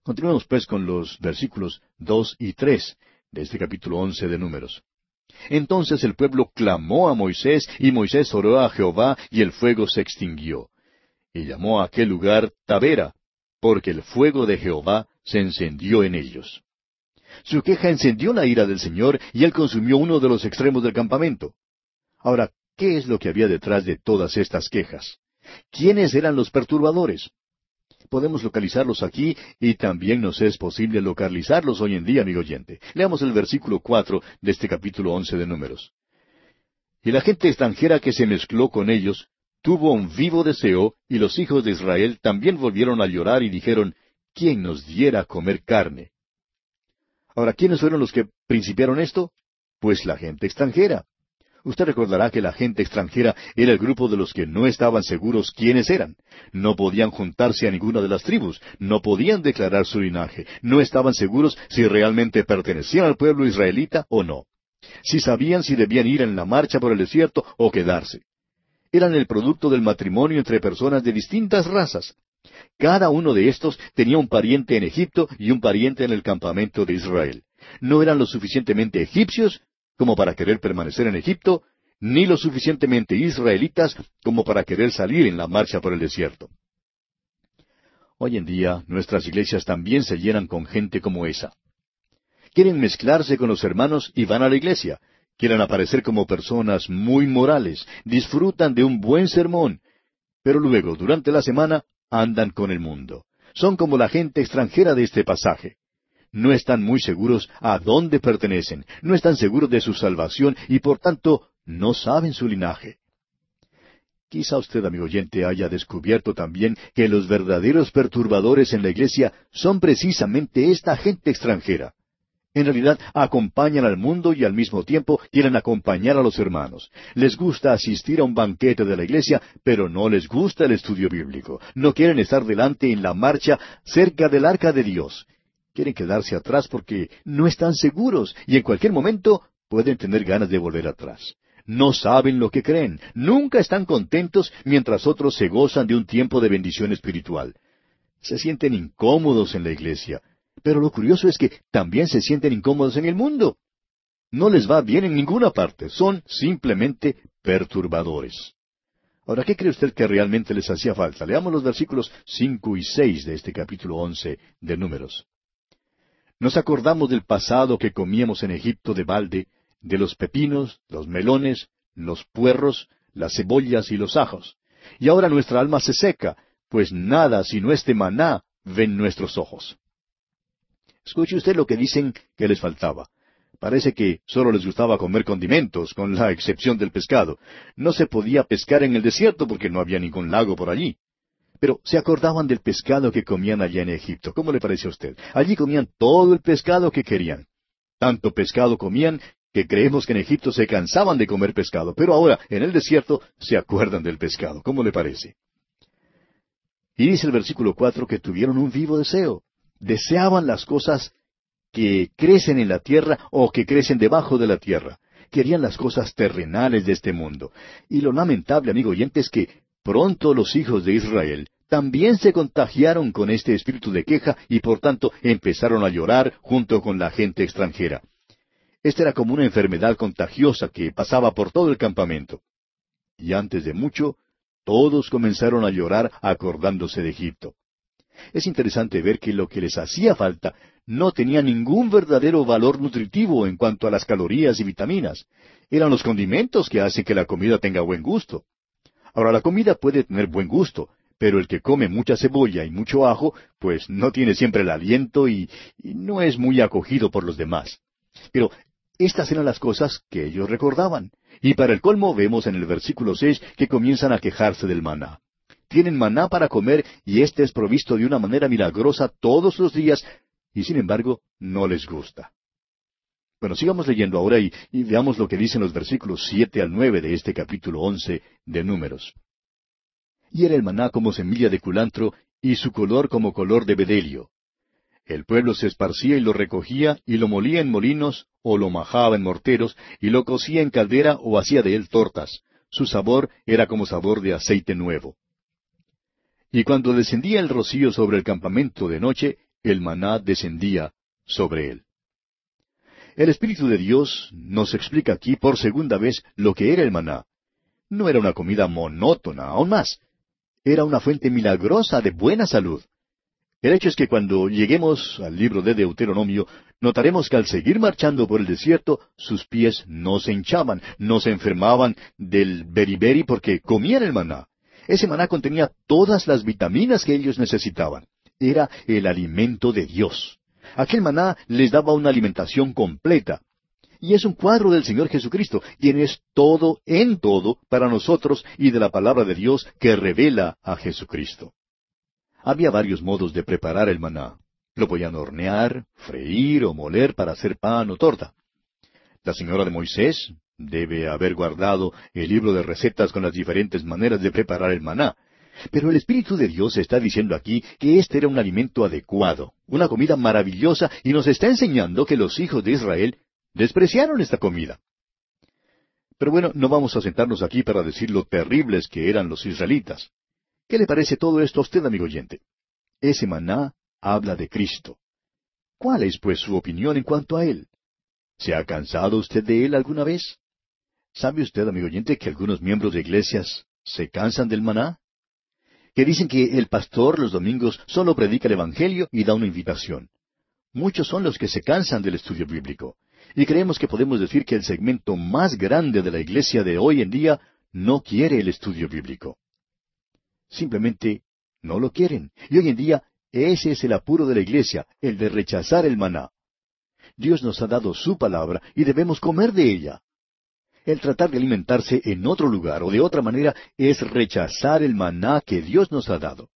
Continuemos pues con los versículos 2 y 3 de este capítulo 11 de Números. Entonces el pueblo clamó a Moisés, y Moisés oró a Jehová, y el fuego se extinguió. Y llamó a aquel lugar Tabera, porque el fuego de Jehová se encendió en ellos. Su queja encendió la ira del Señor, y él consumió uno de los extremos del campamento. Ahora, ¿qué es lo que había detrás de todas estas quejas? ¿Quiénes eran los perturbadores? Podemos localizarlos aquí, y también nos es posible localizarlos hoy en día, amigo oyente. Leamos el versículo 4 de este capítulo 11 de Números. Y la gente extranjera que se mezcló con ellos tuvo un vivo deseo, y los hijos de Israel también volvieron a llorar y dijeron, ¿quién nos diera a comer carne? Ahora, ¿quiénes fueron los que principiaron esto? Pues la gente extranjera. Usted recordará que la gente extranjera era el grupo de los que no estaban seguros quiénes eran. No podían juntarse a ninguna de las tribus, no podían declarar su linaje, no estaban seguros si realmente pertenecían al pueblo israelita o no, si sabían si debían ir en la marcha por el desierto o quedarse. Eran el producto del matrimonio entre personas de distintas razas. Cada uno de estos tenía un pariente en Egipto y un pariente en el campamento de Israel. No eran lo suficientemente egipcios como para querer permanecer en Egipto, ni lo suficientemente israelitas como para querer salir en la marcha por el desierto. Hoy en día, nuestras iglesias también se llenan con gente como esa. Quieren mezclarse con los hermanos y van a la iglesia. Quieren aparecer como personas muy morales, disfrutan de un buen sermón, pero luego, durante la semana, andan con el mundo. Son como la gente extranjera de este pasaje. No están muy seguros a dónde pertenecen, no están seguros de su salvación y, por tanto, no saben su linaje. Quizá usted, amigo oyente, haya descubierto también que los verdaderos perturbadores en la iglesia son precisamente esta gente extranjera. En realidad, acompañan al mundo y al mismo tiempo quieren acompañar a los hermanos. Les gusta asistir a un banquete de la iglesia, pero no les gusta el estudio bíblico. No quieren estar delante en la marcha cerca del arca de Dios. Quieren quedarse atrás porque no están seguros y en cualquier momento pueden tener ganas de volver atrás. No saben lo que creen, nunca están contentos mientras otros se gozan de un tiempo de bendición espiritual. Se sienten incómodos en la iglesia, pero lo curioso es que también se sienten incómodos en el mundo. No les va bien en ninguna parte, son simplemente perturbadores. Ahora, ¿qué cree usted que realmente les hacía falta? Leamos los versículos 5 y 6 de este capítulo 11 de Números. Nos acordamos del pasado que comíamos en Egipto de balde, de los pepinos, los melones, los puerros, las cebollas y los ajos. Y ahora nuestra alma se seca, pues nada sino este maná ven nuestros ojos. Escuche usted lo que dicen que les faltaba. Parece que solo les gustaba comer condimentos, con la excepción del pescado. No se podía pescar en el desierto porque no había ningún lago por allí. Pero se acordaban del pescado que comían allá en Egipto. ¿Cómo le parece a usted? Allí comían todo el pescado que querían. Tanto pescado comían que creemos que en Egipto se cansaban de comer pescado, pero ahora, en el desierto, se acuerdan del pescado. ¿Cómo le parece? Y dice el versículo 4 que tuvieron un vivo deseo. Deseaban las cosas que crecen en la tierra o que crecen debajo de la tierra. Querían las cosas terrenales de este mundo. Y lo lamentable, amigo oyente, es que pronto los hijos de Israel también se contagiaron con este espíritu de queja y por tanto empezaron a llorar junto con la gente extranjera. Esta era como una enfermedad contagiosa que pasaba por todo el campamento. Y antes de mucho, todos comenzaron a llorar acordándose de Egipto. Es interesante ver que lo que les hacía falta no tenía ningún verdadero valor nutritivo en cuanto a las calorías y vitaminas. Eran los condimentos que hacen que la comida tenga buen gusto. Ahora, la comida puede tener buen gusto, pero el que come mucha cebolla y mucho ajo, pues no tiene siempre el aliento y no es muy acogido por los demás. Pero estas eran las cosas que ellos recordaban. Y para el colmo vemos en el versículo 6 que comienzan a quejarse del maná. Tienen maná para comer y este es provisto de una manera milagrosa todos los días y sin embargo no les gusta. Bueno, sigamos leyendo ahora y veamos lo que dicen los versículos 7 al 9 de este capítulo 11 de Números. Y era el maná como semilla de culantro y su color como color de bedelio. El pueblo se esparcía y lo recogía, y lo molía en molinos, o lo majaba en morteros, y lo cocía en caldera, o hacía de él tortas. Su sabor era como sabor de aceite nuevo. Y cuando descendía el rocío sobre el campamento de noche, el maná descendía sobre él. El Espíritu de Dios nos explica aquí por segunda vez lo que era el maná. No era una comida monótona, aún más. Era una fuente milagrosa de buena salud. El hecho es que cuando lleguemos al libro de Deuteronomio, notaremos que al seguir marchando por el desierto, sus pies no se hinchaban, no se enfermaban del beriberi porque comían el maná. Ese maná contenía todas las vitaminas que ellos necesitaban. Era el alimento de Dios. Aquel maná les daba una alimentación completa. Y es un cuadro del Señor Jesucristo, quien es todo en todo para nosotros y de la palabra de Dios que revela a Jesucristo. Había varios modos de preparar el maná. Lo podían hornear, freír o moler para hacer pan o torta. La señora de Moisés debe haber guardado el libro de recetas con las diferentes maneras de preparar el maná. Pero el Espíritu de Dios está diciendo aquí que este era un alimento adecuado, una comida maravillosa, y nos está enseñando que los hijos de Israel despreciaron esta comida. Pero bueno, no vamos a sentarnos aquí para decir lo terribles que eran los israelitas. ¿Qué le parece todo esto a usted, amigo oyente? Ese maná habla de Cristo. ¿Cuál es, pues, su opinión en cuanto a él? ¿Se ha cansado usted de él alguna vez? ¿Sabe usted, amigo oyente, que algunos miembros de iglesias se cansan del maná? Que dicen que el pastor los domingos solo predica el Evangelio y da una invitación. Muchos son los que se cansan del estudio bíblico. Y creemos que podemos decir que el segmento más grande de la iglesia de hoy en día no quiere el estudio bíblico. Simplemente no lo quieren. Y hoy en día ese es el apuro de la iglesia, el de rechazar el maná. Dios nos ha dado su palabra y debemos comer de ella. El tratar de alimentarse en otro lugar o de otra manera es rechazar el maná que Dios nos ha dado.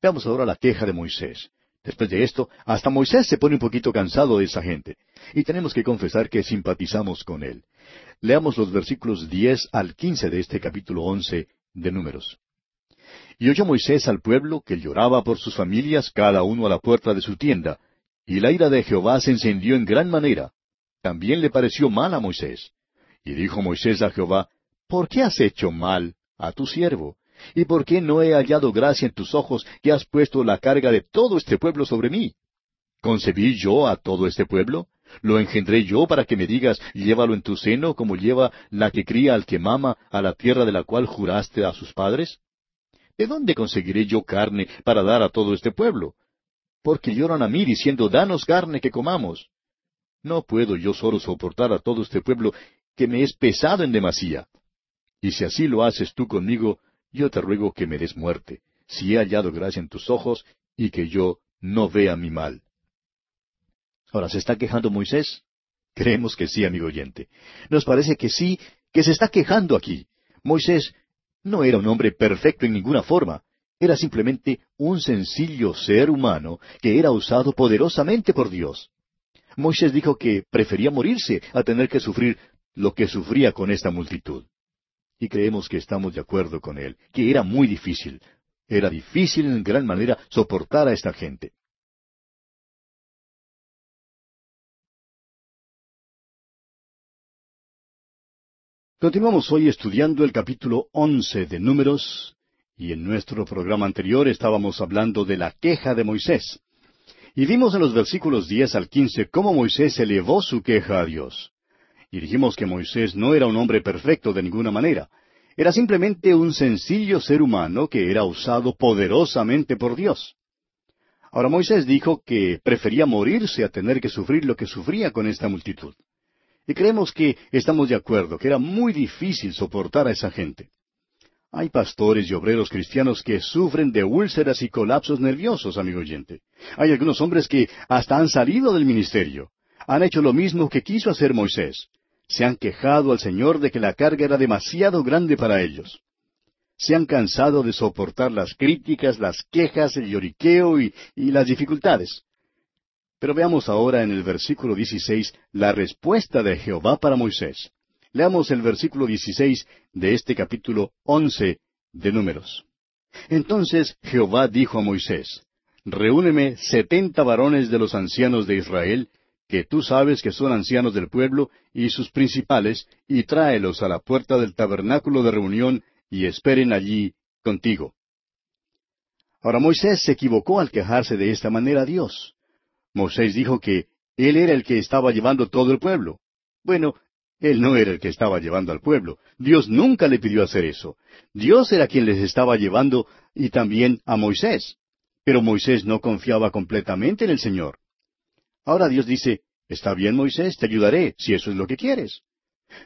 Veamos ahora la queja de Moisés. Después de esto, hasta Moisés se pone un poquito cansado de esa gente, y tenemos que confesar que simpatizamos con él. Leamos los versículos 10 al 15 de este capítulo 11 de Números. Y oyó Moisés al pueblo que lloraba por sus familias, cada uno a la puerta de su tienda, y la ira de Jehová se encendió en gran manera. También le pareció mal a Moisés. Y dijo Moisés a Jehová, ¿por qué has hecho mal a tu siervo? ¿Y por qué no he hallado gracia en tus ojos que has puesto la carga de todo este pueblo sobre mí? ¿Concebí yo a todo este pueblo? ¿Lo engendré yo para que me digas, llévalo en tu seno, como lleva la que cría al que mama a la tierra de la cual juraste a sus padres? ¿De dónde conseguiré yo carne para dar a todo este pueblo? Porque lloran a mí diciendo, danos carne que comamos. No puedo yo solo soportar a todo este pueblo, que me es pesado en demasía. Y si así lo haces tú conmigo, yo te ruego que me des muerte, si he hallado gracia en tus ojos, y que yo no vea mi mal. Ahora, ¿se está quejando Moisés? Creemos que sí, amigo oyente. Nos parece que sí, que se está quejando aquí. Moisés no era un hombre perfecto en ninguna forma. Era simplemente un sencillo ser humano que era usado poderosamente por Dios. Moisés dijo que prefería morirse a tener que sufrir lo que sufría con esta multitud. Y creemos que estamos de acuerdo con él, que era muy difícil. Era difícil en gran manera soportar a esta gente. Continuamos hoy estudiando el capítulo 11 de Números, y en nuestro programa anterior estábamos hablando de la queja de Moisés. Y vimos en los versículos 10 al 15 cómo Moisés elevó su queja a Dios. Y dijimos que Moisés no era un hombre perfecto de ninguna manera. Era simplemente un sencillo ser humano que era usado poderosamente por Dios. Ahora Moisés dijo que prefería morirse a tener que sufrir lo que sufría con esta multitud. Y creemos que estamos de acuerdo, que era muy difícil soportar a esa gente. Hay pastores y obreros cristianos que sufren de úlceras y colapsos nerviosos, amigo oyente. Hay algunos hombres que hasta han salido del ministerio. Han hecho lo mismo que quiso hacer Moisés. Se han quejado al Señor de que la carga era demasiado grande para ellos. Se han cansado de soportar las críticas, las quejas, el lloriqueo y las dificultades. Pero veamos ahora en el versículo 16 la respuesta de Jehová para Moisés. Leamos el versículo 16 de este capítulo 11 de Números. Entonces Jehová dijo a Moisés, reúneme 70 varones de los ancianos de Israel, que tú sabes que son ancianos del pueblo, y sus principales, y tráelos a la puerta del tabernáculo de reunión, y esperen allí contigo. Ahora Moisés se equivocó al quejarse de esta manera a Dios. Moisés dijo que él era el que estaba llevando todo el pueblo. Bueno, él no era el que estaba llevando al pueblo. Dios nunca le pidió hacer eso. Dios era quien les estaba llevando, y también a Moisés. Pero Moisés no confiaba completamente en el Señor. Ahora Dios dice, «Está bien, Moisés, te ayudaré, si eso es lo que quieres».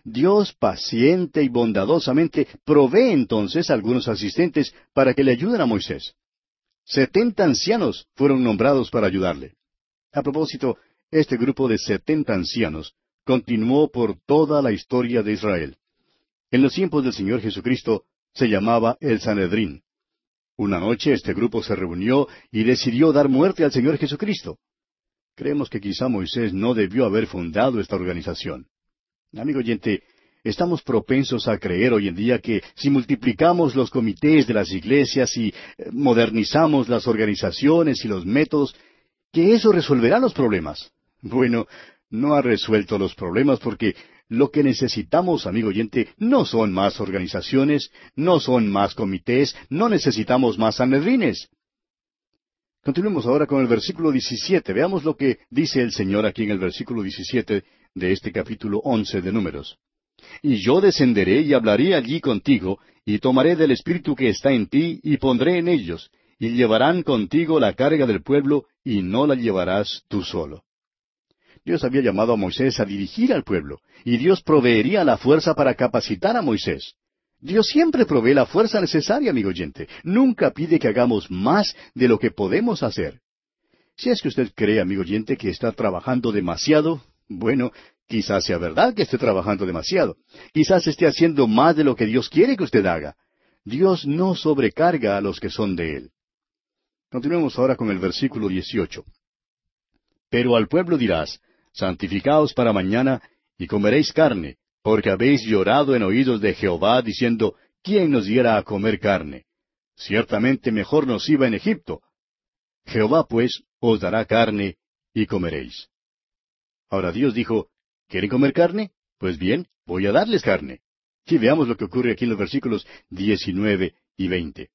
Dios paciente y bondadosamente provee entonces a algunos asistentes para que le ayuden a Moisés. 70 ancianos fueron nombrados para ayudarle. A propósito, este grupo de 70 ancianos continuó por toda la historia de Israel. En los tiempos del Señor Jesucristo se llamaba el Sanedrín. Una noche este grupo se reunió y decidió dar muerte al Señor Jesucristo. Creemos que quizá Moisés no debió haber fundado esta organización. Amigo oyente, estamos propensos a creer hoy en día que si multiplicamos los comités de las iglesias y modernizamos las organizaciones y los métodos, que eso resolverá los problemas. Bueno, no ha resuelto los problemas porque lo que necesitamos, amigo oyente, no son más organizaciones, no son más comités, no necesitamos más sanedrines. Continuemos ahora con el versículo 17. Veamos lo que dice el Señor aquí en el versículo 17 de este capítulo 11 de Números. «Y yo descenderé y hablaré allí contigo, y tomaré del espíritu que está en ti, y pondré en ellos, y llevarán contigo la carga del pueblo, y no la llevarás tú solo». Dios había llamado a Moisés a dirigir al pueblo, y Dios proveería la fuerza para capacitar a Moisés. Dios siempre provee la fuerza necesaria, amigo oyente. Nunca pide que hagamos más de lo que podemos hacer. Si es que usted cree, amigo oyente, que está trabajando demasiado, bueno, quizás sea verdad que esté trabajando demasiado. Quizás esté haciendo más de lo que Dios quiere que usted haga. Dios no sobrecarga a los que son de Él. Continuemos ahora con el versículo 18. «Pero al pueblo dirás, santificaos para mañana, y comeréis carne, porque habéis llorado en oídos de Jehová, diciendo, ¿quién nos diera a comer carne? Ciertamente mejor nos iba en Egipto. Jehová, pues, os dará carne, y comeréis». Ahora Dios dijo, ¿quieren comer carne? Pues bien, voy a darles carne. Y veamos lo que ocurre aquí en los versículos 19 y 20.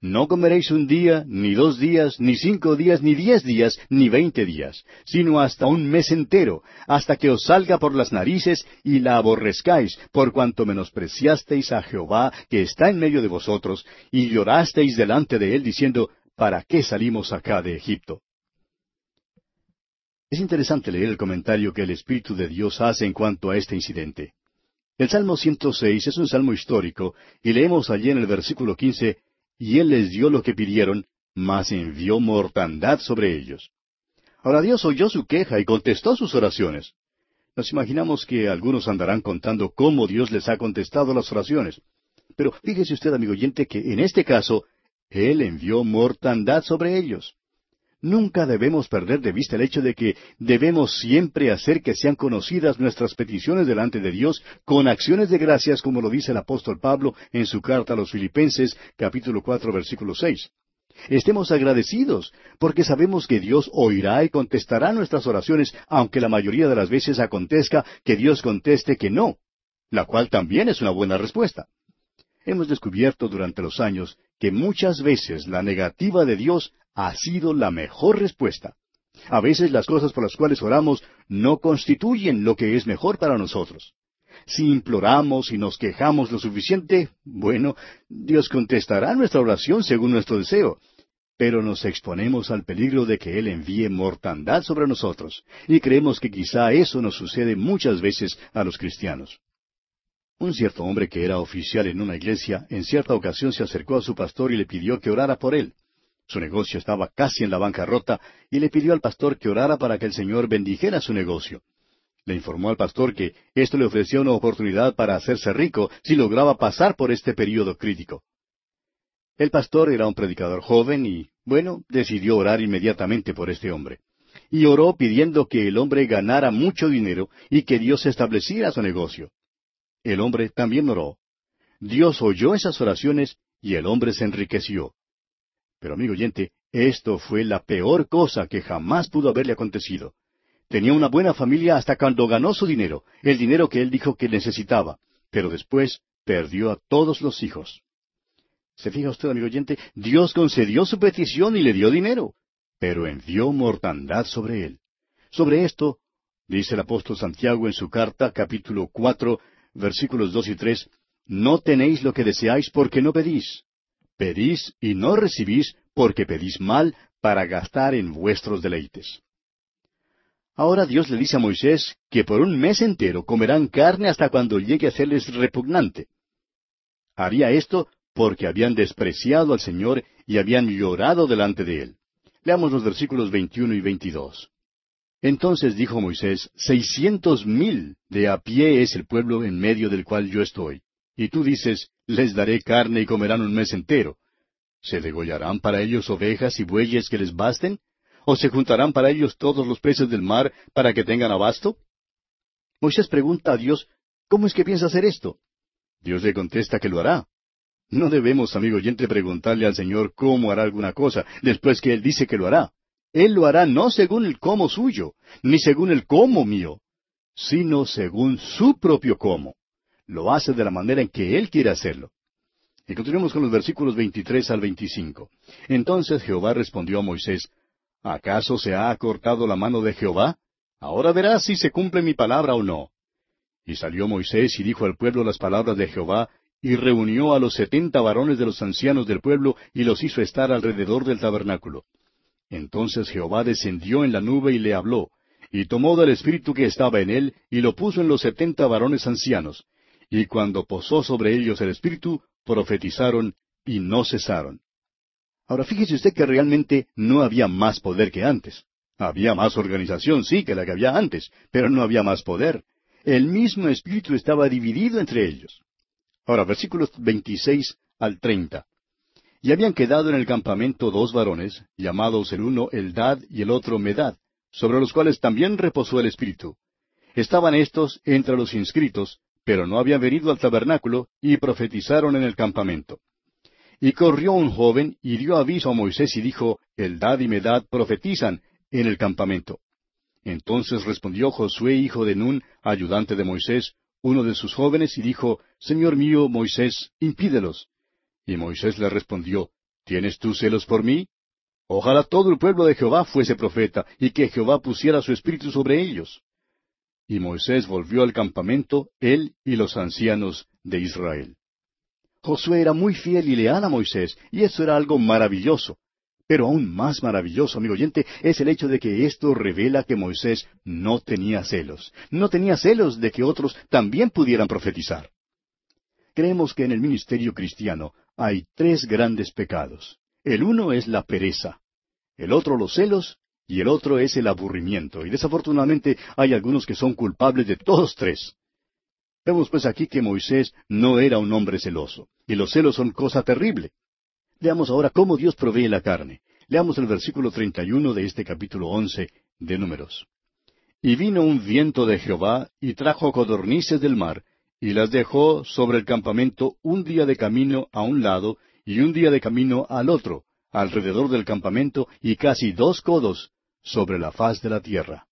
«No comeréis un día, ni 2 días, ni 5 días, ni 10 días, ni 20 días, sino hasta un mes entero, hasta que os salga por las narices y la aborrezcáis, por cuanto menospreciasteis a Jehová, que está en medio de vosotros, y llorasteis delante de él, diciendo, ¿para qué salimos acá de Egipto?». Es interesante leer el comentario que el Espíritu de Dios hace en cuanto a este incidente. El Salmo 106 es un salmo histórico, y leemos allí en el versículo 15, «Y él les dio lo que pidieron, mas envió mortandad sobre ellos». Ahora Dios oyó su queja y contestó sus oraciones. Nos imaginamos que algunos andarán contando cómo Dios les ha contestado las oraciones. Pero fíjese usted, amigo oyente, que en este caso, Él envió mortandad sobre ellos. Nunca debemos perder de vista el hecho de que debemos siempre hacer que sean conocidas nuestras peticiones delante de Dios con acciones de gracias, como lo dice el apóstol Pablo en su carta a los Filipenses, capítulo 4, versículo 6. Estemos agradecidos, porque sabemos que Dios oirá y contestará nuestras oraciones, aunque la mayoría de las veces acontezca que Dios conteste que no, la cual también es una buena respuesta. Hemos descubierto durante los años que muchas veces la negativa de Dios ha sido la mejor respuesta. A veces las cosas por las cuales oramos no constituyen lo que es mejor para nosotros. Si imploramos y nos quejamos lo suficiente, bueno, Dios contestará nuestra oración según nuestro deseo, pero nos exponemos al peligro de que Él envíe mortandad sobre nosotros, y creemos que quizá eso nos sucede muchas veces a los cristianos. Un cierto hombre que era oficial en una iglesia, en cierta ocasión se acercó a su pastor y le pidió que orara por él. Su negocio estaba casi en la bancarrota y le pidió al pastor que orara para que el Señor bendijera su negocio. Le informó al pastor que esto le ofrecía una oportunidad para hacerse rico si lograba pasar por este período crítico. El pastor era un predicador joven y, bueno, decidió orar inmediatamente por este hombre. Y oró pidiendo que el hombre ganara mucho dinero y que Dios estableciera su negocio. El hombre también oró. Dios oyó esas oraciones y el hombre se enriqueció. Pero, amigo oyente, esto fue la peor cosa que jamás pudo haberle acontecido. Tenía una buena familia hasta cuando ganó su dinero, el dinero que él dijo que necesitaba, pero después perdió a todos los hijos. ¿Se fija usted, amigo oyente? Dios concedió su petición y le dio dinero, pero envió mortandad sobre él. Sobre esto, dice el apóstol Santiago en su carta, capítulo 4, versículos 2 y 3, «No tenéis lo que deseáis porque no pedís. Pedís y no recibís porque pedís mal para gastar en vuestros deleites». Ahora Dios le dice a Moisés que por un mes entero comerán carne hasta cuando llegue a serles repugnante. Haría esto porque habían despreciado al Señor y habían llorado delante de Él. Leamos los versículos 21 y 22. Entonces dijo Moisés, 600,000 de a pie es el pueblo en medio del cual yo estoy. Y tú dices, les daré carne y comerán un mes entero. ¿Se degollarán para ellos ovejas y bueyes que les basten? ¿O se juntarán para ellos todos los peces del mar para que tengan abasto? Moisés pregunta a Dios, ¿cómo es que piensa hacer esto? Dios le contesta que lo hará. No debemos, amigo oyente, preguntarle al Señor cómo hará alguna cosa después que Él dice que lo hará. Él lo hará no según el cómo suyo, ni según el cómo mío, sino según su propio cómo. Lo hace de la manera en que Él quiere hacerlo. Y continuemos con los versículos 23 al 25. Entonces Jehová respondió a Moisés, ¿acaso se ha acortado la mano de Jehová? Ahora verás si se cumple mi palabra o no. Y salió Moisés y dijo al pueblo las palabras de Jehová, y reunió a los 70 varones de los ancianos del pueblo, y los hizo estar alrededor del tabernáculo. Entonces Jehová descendió en la nube y le habló, y tomó del espíritu que estaba en él, y lo puso en los 70 varones ancianos. Y cuando posó sobre ellos el espíritu, profetizaron y no cesaron. Ahora fíjese usted que realmente no había más poder que antes. Había más organización, sí, que la que había antes, pero no había más poder. El mismo espíritu estaba dividido entre ellos. Ahora, versículos 26 al 30. Y habían quedado en el campamento 2 varones, llamados el uno Eldad y el otro Medad, sobre los cuales también reposó el espíritu. Estaban estos entre los inscritos, pero no habían venido al tabernáculo, y profetizaron en el campamento. Y corrió un joven, y dio aviso a Moisés, y dijo, Eldad y Medad profetizan en el campamento. Entonces respondió Josué, hijo de Nun, ayudante de Moisés, uno de sus jóvenes, y dijo, Señor mío, Moisés, impídelos. Y Moisés le respondió, ¿tienes tú celos por mí? Ojalá todo el pueblo de Jehová fuese profeta, y que Jehová pusiera su espíritu sobre ellos. Y Moisés volvió al campamento, él y los ancianos de Israel. Josué era muy fiel y leal a Moisés, y eso era algo maravilloso. Pero aún más maravilloso, amigo oyente, es el hecho de que esto revela que Moisés no tenía celos. No tenía celos de que otros también pudieran profetizar. Creemos que en el ministerio cristiano hay 3 grandes pecados. El uno es la pereza, el otro los celos, y el otro es el aburrimiento. Y desafortunadamente hay algunos que son culpables de todos 3. Vemos pues aquí que Moisés no era un hombre celoso, y los celos son cosa terrible. Veamos ahora cómo Dios provee la carne. Leamos el versículo 31 de este capítulo 11 de Números. Y vino un viento de Jehová, y trajo codornices del mar, y las dejó sobre el campamento un día de camino a un lado, y un día de camino al otro, alrededor del campamento, y casi 2 codos, sobre la faz de la tierra.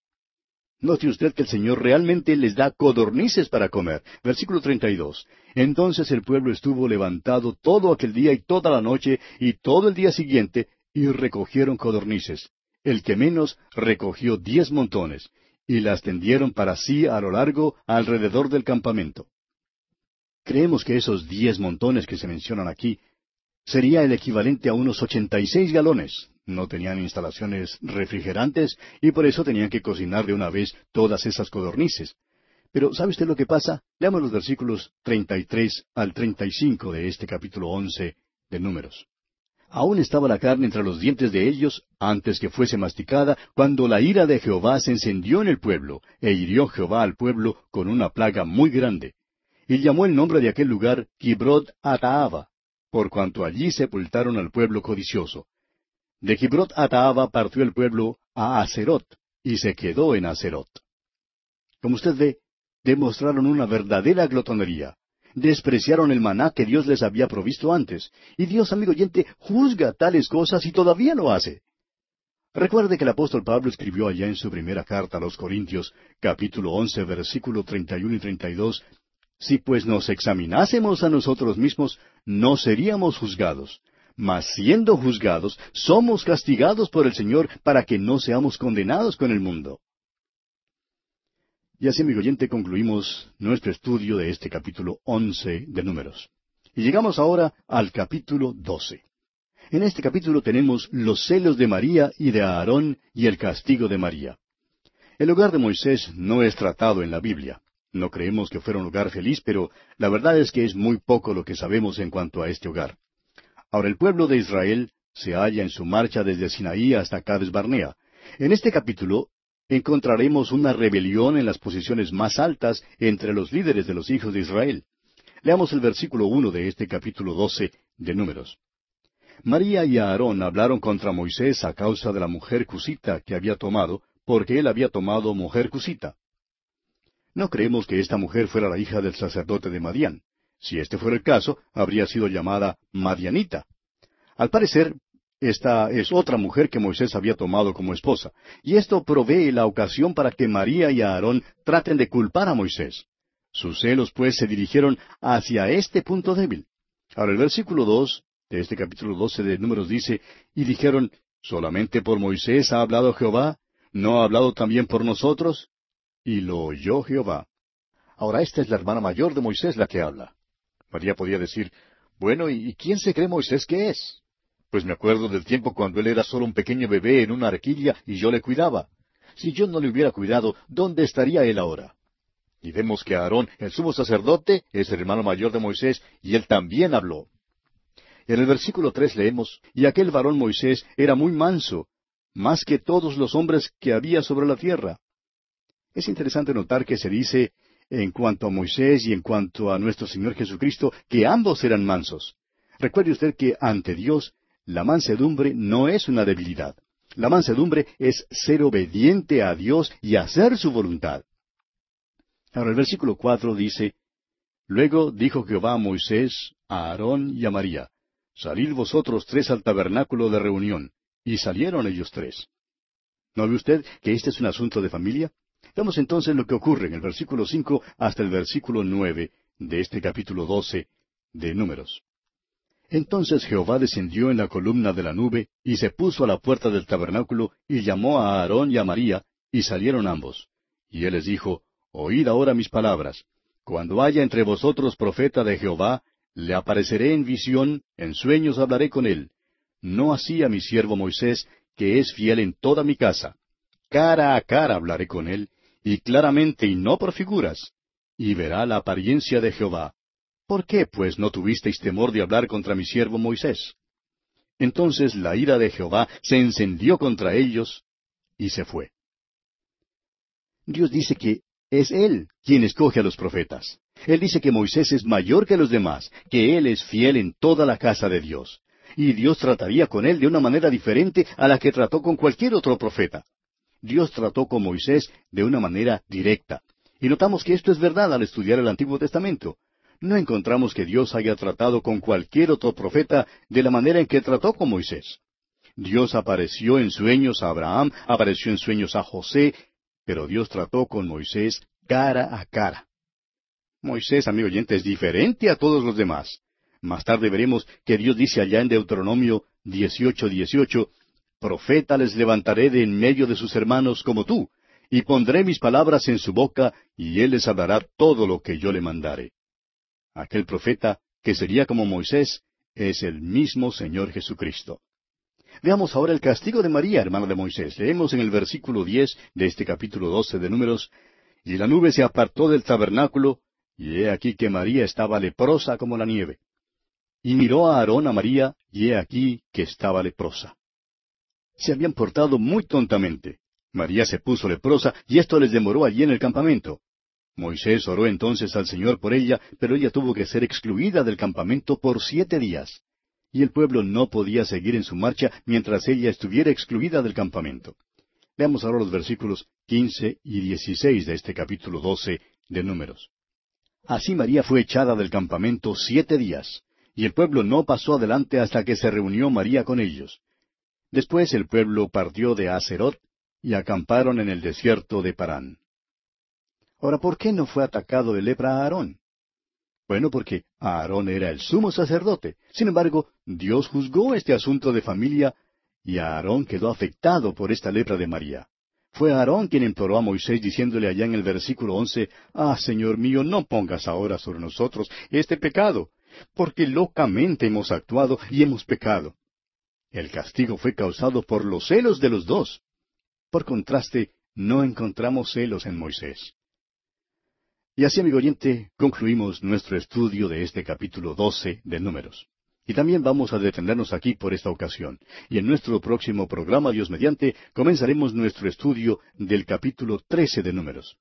Note usted que el Señor realmente les da codornices para comer. Versículo 32. Entonces el pueblo estuvo levantado todo aquel día y toda la noche y todo el día siguiente, y recogieron codornices. El que menos recogió 10 montones, y las tendieron para sí a lo largo alrededor del campamento. Creemos que esos 10 montones que se mencionan aquí sería el equivalente a unos 86 galones. No tenían instalaciones refrigerantes y por eso tenían que cocinar de una vez todas esas codornices. Pero ¿sabe usted lo que pasa? Leamos los versículos 33 al 35 de este capítulo 11 de Números. Aún estaba la carne entre los dientes de ellos antes que fuese masticada, cuando la ira de Jehová se encendió en el pueblo, e hirió Jehová al pueblo con una plaga muy grande. Y llamó el nombre de aquel lugar Kibrot Hataava, por cuanto allí sepultaron al pueblo codicioso. De Kibrot Hataava partió el pueblo a Haserot, y se quedó en Haserot. Como usted ve, demostraron una verdadera glotonería. despreciaron el maná que Dios les había provisto antes. Y Dios, amigo oyente, juzga tales cosas y todavía lo hace. Recuerde que el apóstol Pablo escribió allá en su primera carta a los Corintios, capítulo 11, versículo 31 y 32, «Si pues nos examinásemos a nosotros mismos, no seríamos juzgados. Mas siendo juzgados, somos castigados por el Señor para que no seamos condenados con el mundo». Y así, amigo oyente, concluimos nuestro estudio de este capítulo 11 de Números. Y llegamos ahora al capítulo 12. En este capítulo tenemos los celos de María y de Aarón y el castigo de María. El hogar de Moisés no es tratado en la Biblia. No creemos que fuera un hogar feliz, pero la verdad es que es muy poco lo que sabemos en cuanto a este hogar. Ahora, el pueblo de Israel se halla en su marcha desde Sinaí hasta Cades Barnea. En este capítulo encontraremos una rebelión en las posiciones más altas entre los líderes de los hijos de Israel. Leamos el versículo 1 de este capítulo 12 de Números. María y Aarón hablaron contra Moisés a causa de la mujer cusita que había tomado, porque él había tomado mujer cusita. No creemos que esta mujer fuera la hija del sacerdote de Madián. Si este fuera el caso, habría sido llamada Madianita. Al parecer, esta es otra mujer que Moisés había tomado como esposa, y esto provee la ocasión para que María y Aarón traten de culpar a Moisés. Sus celos, pues, se dirigieron hacia este punto débil. Ahora, el versículo 2 de este capítulo 12 de Números dice, «Y dijeron, ¿solamente por Moisés ha hablado Jehová? ¿No ha hablado también por nosotros? Y lo oyó Jehová». Ahora, esta es la hermana mayor de Moisés la que habla. María podía decir, «Bueno, ¿y quién se cree Moisés que es? Pues me acuerdo del tiempo cuando él era solo un pequeño bebé en una arquilla y yo le cuidaba. Si yo no le hubiera cuidado, ¿dónde estaría él ahora?». Y vemos que Aarón, el sumo sacerdote, es el hermano mayor de Moisés, y él también habló. En el versículo 3 leemos, «Y aquel varón Moisés era muy manso, más que todos los hombres que había sobre la tierra». Es interesante notar que se dice, en cuanto a Moisés y en cuanto a nuestro Señor Jesucristo, que ambos eran mansos. Recuerde usted que ante Dios, la mansedumbre no es una debilidad. La mansedumbre es ser obediente a Dios y hacer su voluntad. Ahora, el versículo 4 dice, «Luego dijo Jehová a Moisés, a Aarón y a María, salid vosotros tres al tabernáculo de reunión». Y salieron ellos tres. ¿No ve usted que este es un asunto de familia? Veamos entonces lo que ocurre en el versículo 5 hasta el versículo 9 de este capítulo 12 de Números. Entonces Jehová descendió en la columna de la nube, y se puso a la puerta del tabernáculo, y llamó a Aarón y a María, y salieron ambos. Y él les dijo, «Oíd ahora mis palabras. Cuando haya entre vosotros profeta de Jehová, le apareceré en visión, en sueños hablaré con él. No así a mi siervo Moisés, que es fiel en toda mi casa. Cara a cara hablaré con él, y claramente y no por figuras. Y verá la apariencia de Jehová. ¿Por qué, pues, no tuvisteis temor de hablar contra mi siervo Moisés?». Entonces la ira de Jehová se encendió contra ellos, y se fue. Dios dice que es Él quien escoge a los profetas. Él dice que Moisés es mayor que los demás, que Él es fiel en toda la casa de Dios. Y Dios trataría con Él de una manera diferente a la que trató con cualquier otro profeta. Dios trató con Moisés de una manera directa. Y notamos que esto es verdad al estudiar el Antiguo Testamento. No encontramos que Dios haya tratado con cualquier otro profeta de la manera en que trató con Moisés. Dios apareció en sueños a Abraham, apareció en sueños a José, pero Dios trató con Moisés cara a cara. Moisés, amigo oyente, es diferente a todos los demás. Más tarde veremos que Dios dice allá en Deuteronomio 18:18, «Profeta les levantaré de en medio de sus hermanos como tú, y pondré mis palabras en su boca, y él les hablará todo lo que yo le mandare». Aquel profeta, que sería como Moisés, es el mismo Señor Jesucristo. Veamos ahora el castigo de María, hermana de Moisés. Leemos en el versículo 10 de este capítulo 12 de Números, «Y la nube se apartó del tabernáculo, y he aquí que María estaba leprosa como la nieve. Y miró a Aarón a María, y he aquí que estaba leprosa». Se habían portado muy tontamente. María se puso leprosa, y esto les demoró allí en el campamento. Moisés oró entonces al Señor por ella, pero ella tuvo que ser excluida del campamento por 7 días. Y el pueblo no podía seguir en su marcha mientras ella estuviera excluida del campamento. Leamos ahora los versículos 15 y 16 de este capítulo 12 de Números. Así María fue echada del campamento 7 días, y el pueblo no pasó adelante hasta que se reunió María con ellos. Después el pueblo partió de Haserot y acamparon en el desierto de Parán. Ahora, ¿por qué no fue atacado de lepra a Aarón? Bueno, porque Aarón era el sumo sacerdote. Sin embargo, Dios juzgó este asunto de familia y Aarón quedó afectado por esta lepra de María. Fue Aarón quien imploró a Moisés diciéndole allá en el versículo 11, «Ah, Señor mío, no pongas ahora sobre nosotros este pecado, porque locamente hemos actuado y hemos pecado». El castigo fue causado por los celos de los dos. Por contraste, no encontramos celos en Moisés. Y así, amigo oyente, concluimos nuestro estudio de este capítulo 12 de Números. Y también vamos a detenernos aquí por esta ocasión. Y en nuestro próximo programa, Dios mediante, comenzaremos nuestro estudio del capítulo 13 de Números.